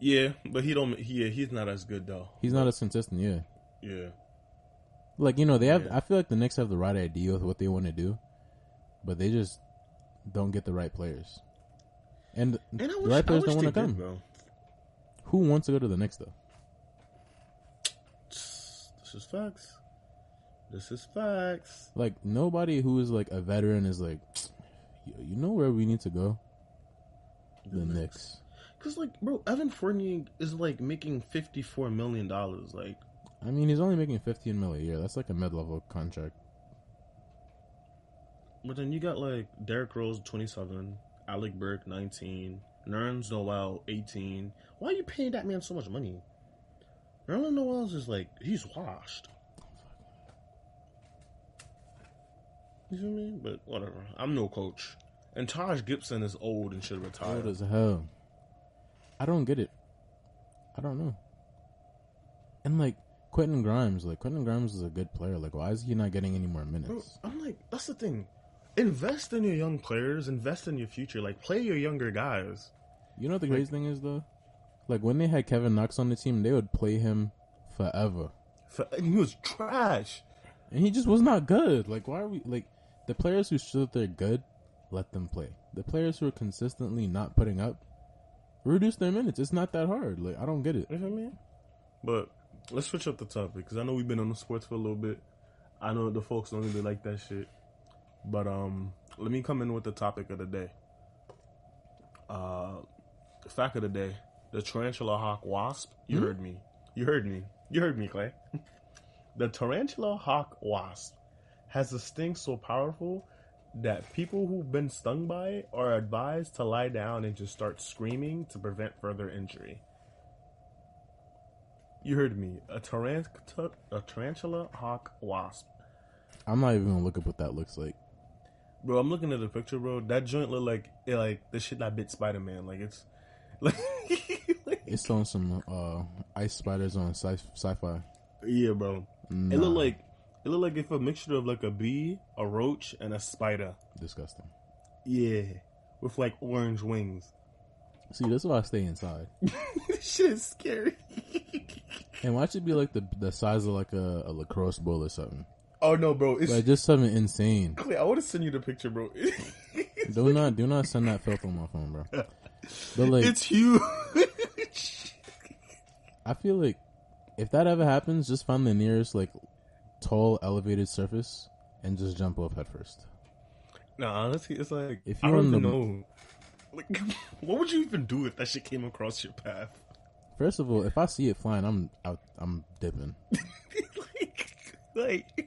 Yeah, but he's not as good, though. He's not as consistent, yeah. Yeah. Like, you know, they have, I feel like the Knicks have the right idea with what they want to do, but they just don't get the right players. And the right players don't want to come. Bro. Who wants to go to the Knicks, though? This is facts. Like, nobody who is, like, a veteran is like, you know where we need to go? The Knicks. Because, like, bro, Evan Fournier is, like, making $54 million. Like, I mean, he's only making $15 million a year. That's, like, a mid-level contract. But then you got, like, Derrick Rose, 27, Alec Burke, 19, Nerlens Noel, 18. Why are you paying that man so much money? Nerlens Noel is like, he's washed. You feel me? But whatever. I'm no coach. And Taj Gibson is old and should retire. Old as hell. I don't get it. I don't know. And, like, Quentin Grimes is a good player. Like, why is he not getting any more minutes? Bro, I'm like, that's the thing. Invest in your young players. Invest in your future. Like, play your younger guys. You know what the crazy thing is, though? Like, when they had Kevin Knox on the team, they would play him forever. And he was trash. And he just was not good. Like, why are we... Like, the players who show that they're good, let them play. The players who are consistently not putting up, reduce their minutes. It's not that hard. Like, I don't get it. You know what I mean? But let's switch up the topic, because I know we've been on the sports for a little bit. I know the folks don't really like that shit. But let me come in with the topic of the day. The fact of the day. The tarantula hawk wasp. You heard me. You heard me, Clay. The tarantula hawk wasp has a sting so powerful that people who've been stung by it are advised to lie down and just start screaming to prevent further injury. You heard me. A tarantula hawk wasp. I'm not even going to look up what that looks like. Bro, I'm looking at the picture, bro. That joint look like the shit that bit Spider-Man. Like, it's... It's on some ice spiders on sci-fi. Yeah, bro. Nah. It looked like it's a mixture of like a bee, a roach, and a spider. Disgusting. Yeah, with like orange wings. See, that's why I stay inside. This shit is scary. And why should it be like the size of like a lacrosse bowl or something? Oh no, bro! It's like just something insane. Clay, I want to send you the picture, bro. do not send that filth on my phone, bro. But like, it's huge. I feel like if that ever happens, just find the nearest like tall elevated surface and just jump off headfirst. Nah, honestly, it's like if you don't even know. Like, what would you even do if that shit came across your path? First of all, if I see it flying, I'm dipping. like,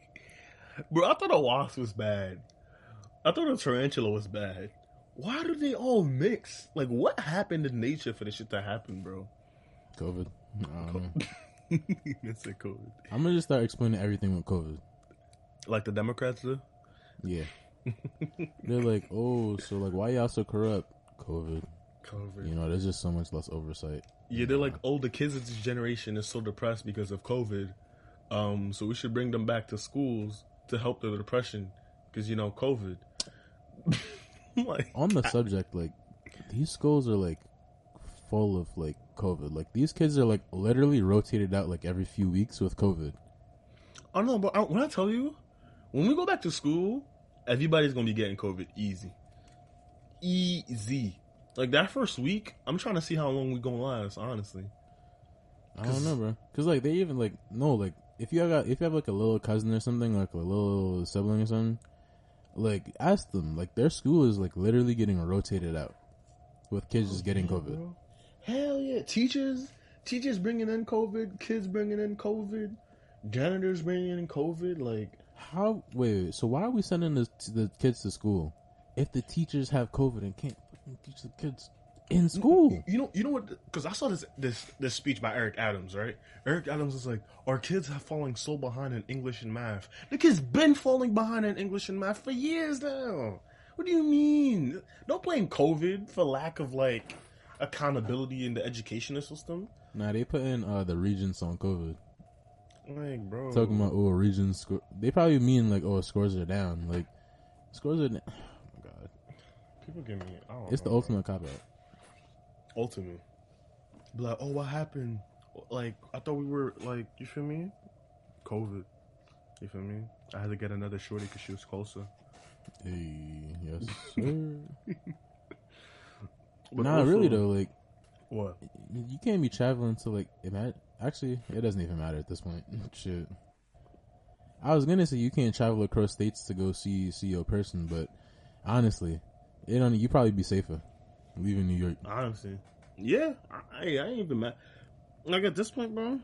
bro, I thought a wasp was bad. I thought a tarantula was bad. Why do they all mix? Like, what happened in nature for this shit to happen, bro? COVID. I don't know. It's a COVID. I'm gonna just start explaining everything with COVID, like the Democrats do. Yeah. They're like, oh, so like, why y'all so corrupt? COVID. You know, there's just so much less oversight. Yeah, they're like, oh, the kids of this generation is so depressed because of COVID. So we should bring them back to schools to help the depression, because you know, COVID. Like, on the subject, like, these schools are like full of like COVID. Like, these kids are like literally rotated out like every few weeks with COVID. I don't know, but when I tell you, when we go back to school, everybody's gonna be getting COVID easy. Like, that first week, I'm trying to see how long we gonna last, honestly. I don't know, bro. Cause like, they even like, no, like, if you have like a little cousin or something, like a little sibling or something, like, ask them. Like, their school is like literally getting rotated out with kids just getting COVID. Bro. Hell yeah. Teachers bringing in COVID, kids bringing in COVID, janitors bringing in COVID. Like, how? Wait, so why are we sending the kids to school if the teachers have COVID and can't fucking teach the kids in school? You know what? Because I saw this speech by Eric Adams, right? Eric Adams was like, "Our kids are falling so behind in English and math." The kids been falling behind in English and math for years now. What do you mean? Don't blame COVID for lack of like accountability in the educational system. Nah, they put in the regents on COVID. Like, bro, talking about regions score, they probably mean like, oh, scores are down. Like, scores are down. Oh my god, people give me. I don't know, the ultimate cop out. Ultimate. Be like, oh, what happened? Like, I thought we were like, you feel me? COVID. You feel me? I had to get another shorty because she was closer. Hey, yes, sir. Nah, also, really though, like, what? You can't be traveling to like, imagine. Actually, it doesn't even matter at this point. Shit. I was gonna say you can't travel across states to go see your person, but honestly, you probably be safer leaving New York. Honestly, yeah, I ain't even mad. Like, at this point, bro,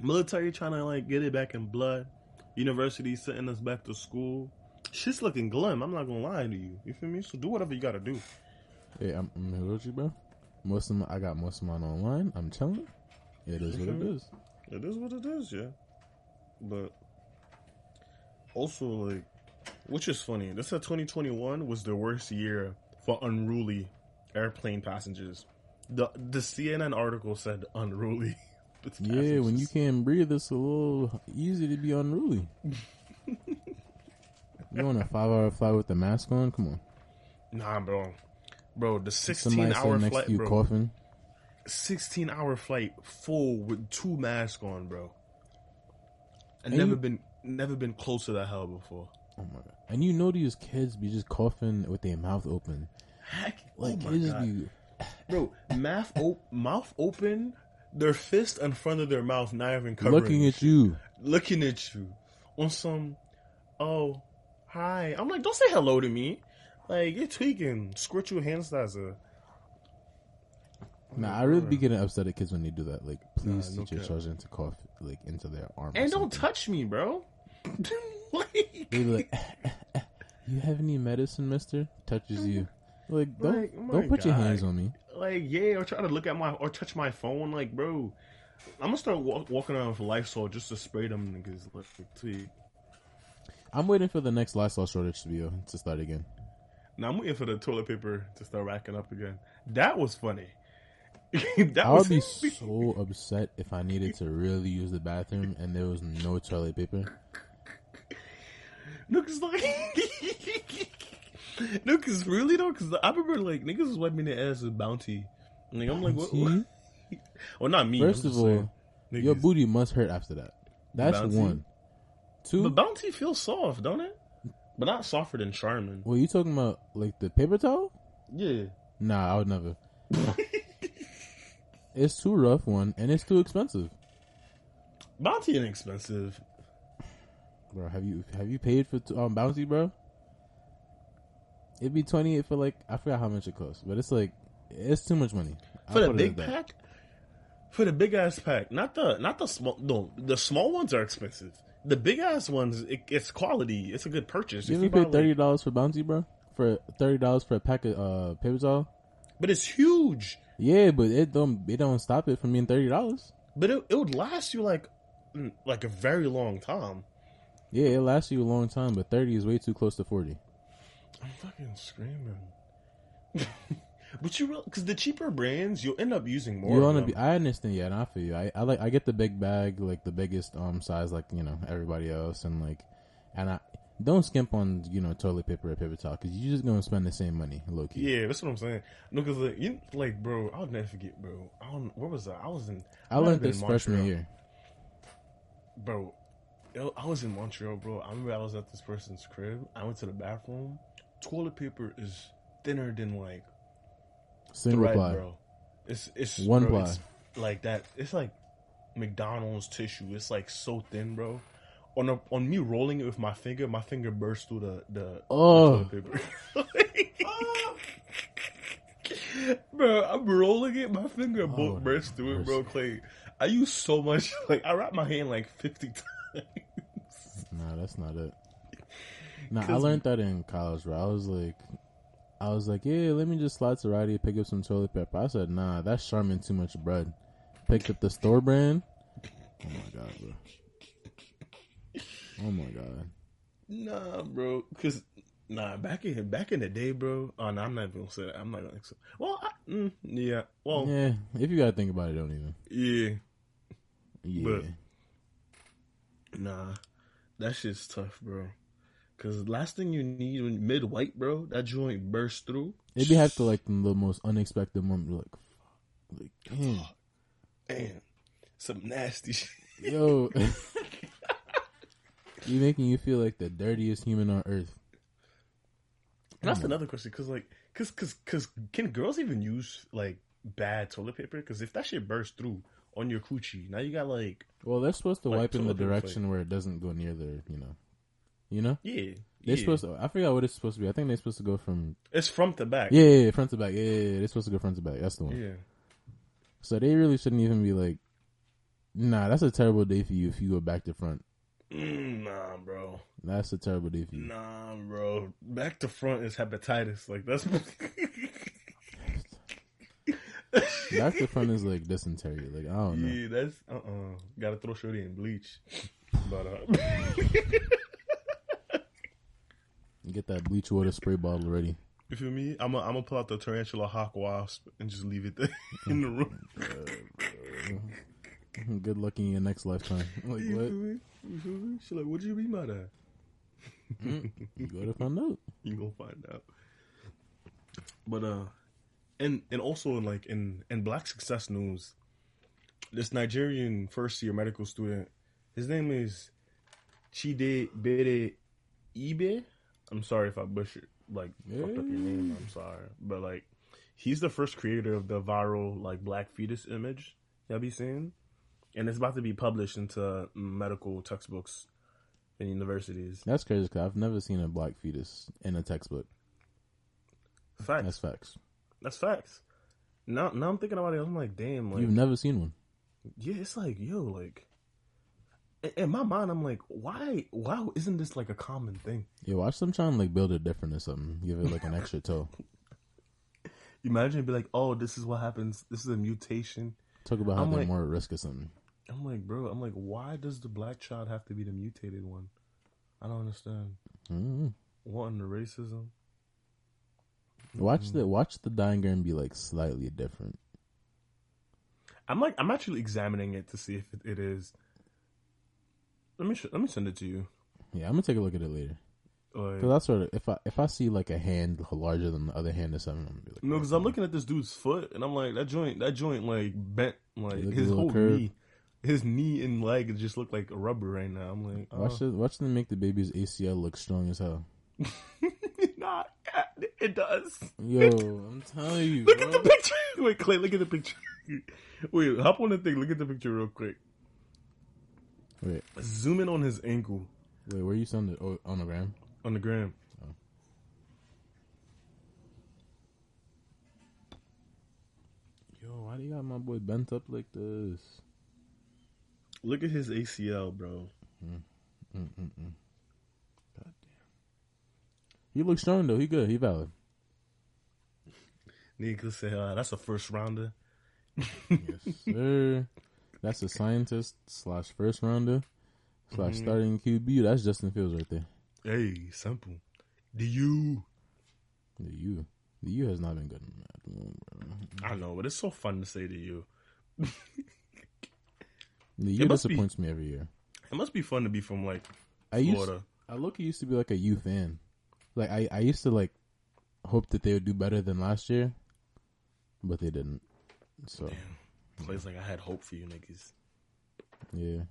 military trying to like get it back in blood. University sending us back to school. Shit's looking glim. I'm not gonna lie to you. You feel me? So do whatever you gotta do. Hey, I'm here with you, bro. I got most of mine online. I'm chilling. It is what it is. It is what it is, yeah. But also, like, which is funny, this said 2021 was the worst year for unruly airplane passengers. The CNN article said unruly. Yeah, when you can't breathe, it's a little easy to be unruly. You on a 5-hour flight with the mask on? Come on. Nah, bro. Bro, the 16-hour flight, bro. Coughing. 16-hour flight, full with two masks on, bro. I've never been closer to hell before. Oh my god! And you know these kids be just coughing with their mouth open. Heck, like, oh my god, bro! Mouth open, their fist in front of their mouth, not even covering. Looking at you. On some, oh, hi. I'm like, don't say hello to me. Like, you're tweaking. Squirt your hand sanitizer. Nah, I really be getting upset at kids when they do that. Like, please teach your children to cough like into their arm. And don't touch me, bro. Like, they be like, you have any medicine, mister? Touches you. Like, don't put your hands on me. Like, yeah, or try to look at or touch my phone. Like, bro, I'm gonna start walking around with Lysol just to spray them niggas. Like, I'm waiting for the next Lysol shortage to start again. Now I'm waiting for the toilet paper to start racking up again. That was funny. I would be so upset if I needed to really use the bathroom and there was no toilet paper. No, cause really though, cause I remember like niggas was wiping their ass with Bounty. Like, I'm like, what? Well, not me. First of all, your booty must hurt after that. That's Bounty. 1, 2. But Bounty feels soft, don't it? But not softer than Charmin. Well, you talking about like the paper towel? Yeah. Nah, I would never. It's too rough, one, and it's too expensive. Bounty inexpensive, bro. Have you paid for Bounty, bro? It'd be $28 for like, I forgot how much it costs, but it's like, it's too much money for the big pack, for the big ass pack. Not the small. No, the small ones are expensive. The big ass ones, it's quality. It's a good purchase. You ever paid $30 for Bounty, bro? for $30 for a pack of Pibzol. But it's huge. Yeah, but it don't stop it from being $30. But it would last you like a very long time. Yeah, it lasts you a long time, but 30 is way too close to 40. I'm fucking screaming. But because the cheaper brands, you'll end up using more. I understand, yeah, and I feel you. I get the big bag, like the biggest size, like you know everybody else, and I don't skimp on toilet paper or paper towel because you're just gonna spend the same money, low key. Yeah, that's what I'm saying. No, because bro, I'll never forget, bro. Where was I? I learned this freshman year, bro. I was in Montreal, bro. I remember I was at this person's crib. I went to the bathroom. Toilet paper is thinner than like single thread, ply, bro. It's one bro, ply, it's like that. It's like McDonald's tissue. It's like so thin, bro. On me rolling it with my finger burst through the toilet paper. Bro, I'm rolling it. My finger burst through it, bro. Clay, I use so much. Like I wrap my hand like 50 times. Nah, that's not it. Nah, I learned that in college, bro. I was like, yeah, let me just slide to Roddy and pick up some toilet paper. I said, nah, that's Charmin too much bread. Picked up the store brand. Oh my god, bro. Oh my god. Nah, bro. Cause back in the day, bro. Oh no, I'm not even gonna say that. I'm not gonna say. Well, yeah. Well, yeah. If you gotta think about it, don't even. Yeah. Yeah. But, nah, that shit's tough, bro. Cause last thing you need when mid white, bro, that joint burst through. It'd be have to like the most unexpected moment, like damn, some nasty shit. Yo, you making you feel like the dirtiest human on earth. And that's another question, cause can girls even use like bad toilet paper? Cause if that shit bursts through on your coochie, now you got like. Well, they're supposed to wipe in the direction where it doesn't go near their, You know? Yeah. They're supposed to, I forgot what it's supposed to be. I think they're supposed to go from... It's front to back. Yeah, front to back. Yeah, they're supposed to go front to back. That's the one. Yeah. So they really shouldn't even be like, nah, that's a terrible day for you if you go back to front. Nah, bro. That's a terrible day for you. Nah, bro. Back to front is hepatitis. Like, that's... Back to front is like dysentery. Like, I don't know. Yeah, that's... Uh-uh. Gotta throw shorty in bleach. But, get that bleach water spray bottle ready. You feel me? I'm gonna pull out the tarantula hawk wasp and just leave it there in the room. Good luck in your next lifetime. Like you what? You feel me? She's like, what do you mean by that? You gotta find out. You gonna find out. But and also like in Black Success News, this Nigerian first year medical student, his name is Chide Bere Ibe. I'm sorry if I butchered, fucked up your name. I'm sorry. But, he's the first creator of the viral, black fetus image y'all be seeing. And it's about to be published into medical textbooks in universities. That's crazy because I've never seen a black fetus in a textbook. Facts. That's facts. Now I'm thinking about it. I'm like, damn. You've never seen one. Yeah, it's like, yo, like. In my mind, I'm like, why isn't this like a common thing? Yeah, watch them trying to build it different or something. Give it like an extra toe. Imagine it'd be like, oh, this is what happens. This is a mutation. Talk about how they're more at risk or something. I'm like, bro, why does the black child have to be the mutated one? I don't understand. Mm-hmm. Wanting the racism. Watch the diagram be like slightly different. I'm actually examining it to see if it is. Let me send it to you. Yeah, I'm gonna take a look at it later. Cause I sort of if I see like a hand larger than the other hand or something, I'm gonna be like, no, because I'm looking at this dude's foot and I'm like that joint like bent like his whole curve. His knee and leg just look like rubber right now. I'm like, watch them make the baby's ACL look strong as hell. Nah, it does. Yo, I'm telling you. Look at the picture. Wait, Clay, look at the picture. Wait, hop on the thing. Look at the picture real quick. Wait. Zoom in on his ankle. Wait, where you send it? Oh, on the gram? On the gram. Oh. Yo, why do you got my boy bent up like this? Look at his ACL, bro. God damn. He looks strong, though. He good. He valid. Nigga said, that's a first rounder. Yes, sir. That's a scientist / first rounder / starting QB. That's Justin Fields right there. Hey, simple. The U has not been good. I know, but it's so fun to say the U. The U disappoints me every year. It must be fun to be from, like, Florida. I used to be, like, a U fan. Like, I used to, like, hope that they would do better than last year, but they didn't. So, damn. Plays like I had hope for you niggas. Yeah.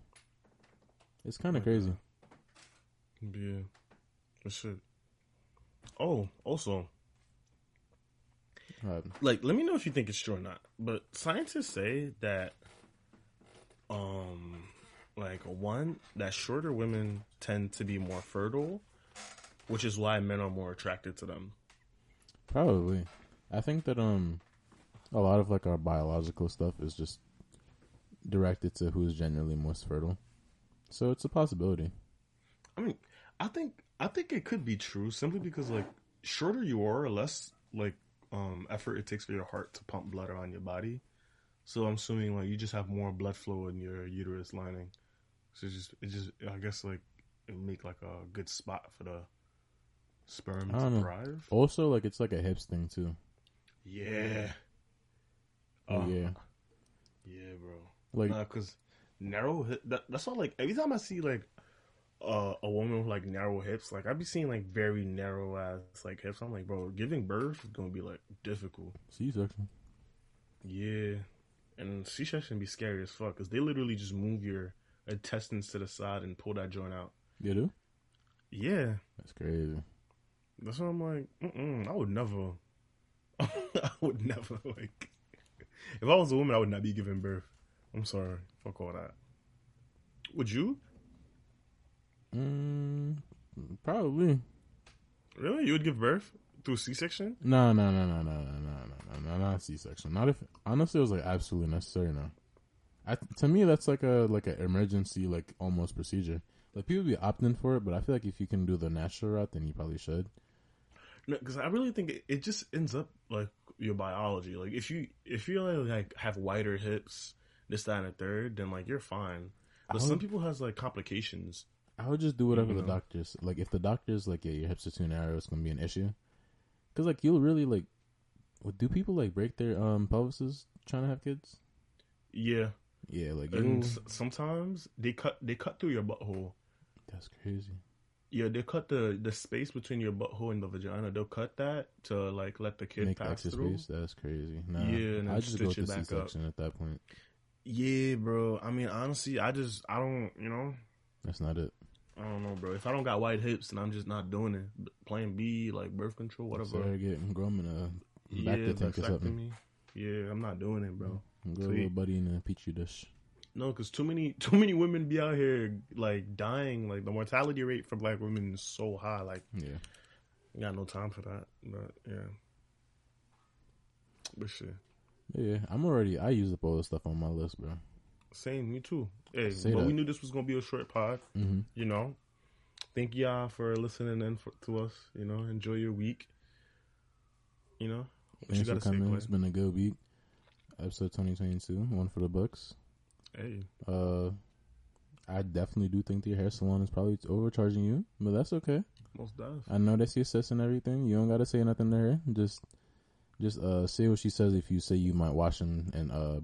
It's kind of crazy. Yeah. For sure. Oh, also. Like, let me know if you think it's true or not. But scientists say that, that shorter women tend to be more fertile, which is why men are more attracted to them. Probably. I think that, a lot of, like, our biological stuff is just directed to who's generally most fertile. So it's a possibility. I mean, I think it could be true simply because, like, shorter you are, less, like, effort it takes for your heart to pump blood around your body. So I'm assuming, like, you just have more blood flow in your uterus lining. So it just I guess, like, it would make, like, a good spot for the sperm to thrive. Also, like, it's like a hips thing, too. Yeah. Yeah, bro. Like, nah, cause narrow hip. That's why, like, every time I see, like, a woman with, like, narrow hips, like, I be seeing, like, very narrow ass, like, hips. I'm like, bro, giving birth is gonna be, like, difficult. C-section. Yeah, and C-section be scary as fuck, cause they literally just move your intestines to the side and pull that joint out. They do? Yeah. That's crazy. That's why I'm like, I would never. I would never, like. If I was a woman, I would not be giving birth. I'm sorry. Fuck all that. Would you? Probably. Really? You would give birth through C-section? No, not C-section. Not if, honestly, it was, like, absolutely necessary. No. To me, that's like an emergency, like, almost procedure. Like, people be opting for it, but I feel like if you can do the natural route, then you probably should. No, because I really think it just ends up, like, your biology. Like, if you like have wider hips, this, that, and a third, then, like, you're fine. But some people has, like, complications. I would just do whatever the doctors. Like, if the doctor's like, yeah, your hips are too narrow, it's going to be an issue. Because, like, you'll really, like, do people, like, break their pelvises trying to have kids? Yeah. Yeah, like, and sometimes they cut through your butthole. That's crazy. Yeah, they cut the space between your butthole and the vagina. They'll cut that to, like, let the kid pass through. Space? That's crazy. Nah, yeah, and I just go to C-section at that point. Yeah, bro. I mean, honestly, I don't, you know. That's not it. I don't know, bro. If I don't got wide hips, then I'm just not doing it. Plan B, like, birth control, whatever. I'm growing back to tank or something. Yeah, I'm not doing it, bro. Go to your buddy in a petri dish. No, because too many women be out here, like, dying. Like, the mortality rate for black women is so high. Like, yeah, I got no time for that. But, yeah. But shit. Yeah, I used up all the stuff on my list, bro. Same, me too. Hey, but we knew this was going to be a short pod, you know. Thank y'all for listening in to us, you know. Enjoy your week. You know. Thanks for coming. It's been a good week. Episode 2022, one for the books. Hey. I definitely do think that your hair salon is probably overcharging you, but that's okay. Most does. I know that's your sis and everything. You don't gotta say nothing to her. Just say what she says. If you say you might wash and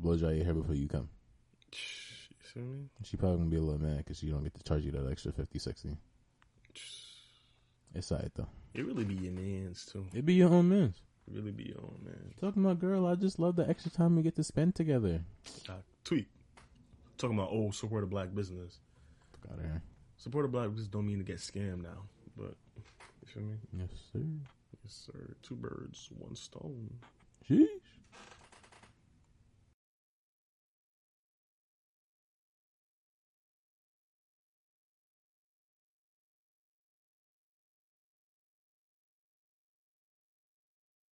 blow dry your hair before you come, you see what I mean? She probably gonna be a little mad because she don't get to charge you that extra 50-60. It's alright though. It really be your man's too. It be your own man's. It really be your own man. Talking about girl, I just love the extra time we get to spend together. Tweet. Talking about, support a black business. Got it. Support a black business don't mean to get scammed now, but you feel me? Yes, sir. Yes, sir. Two birds, one stone. Gee.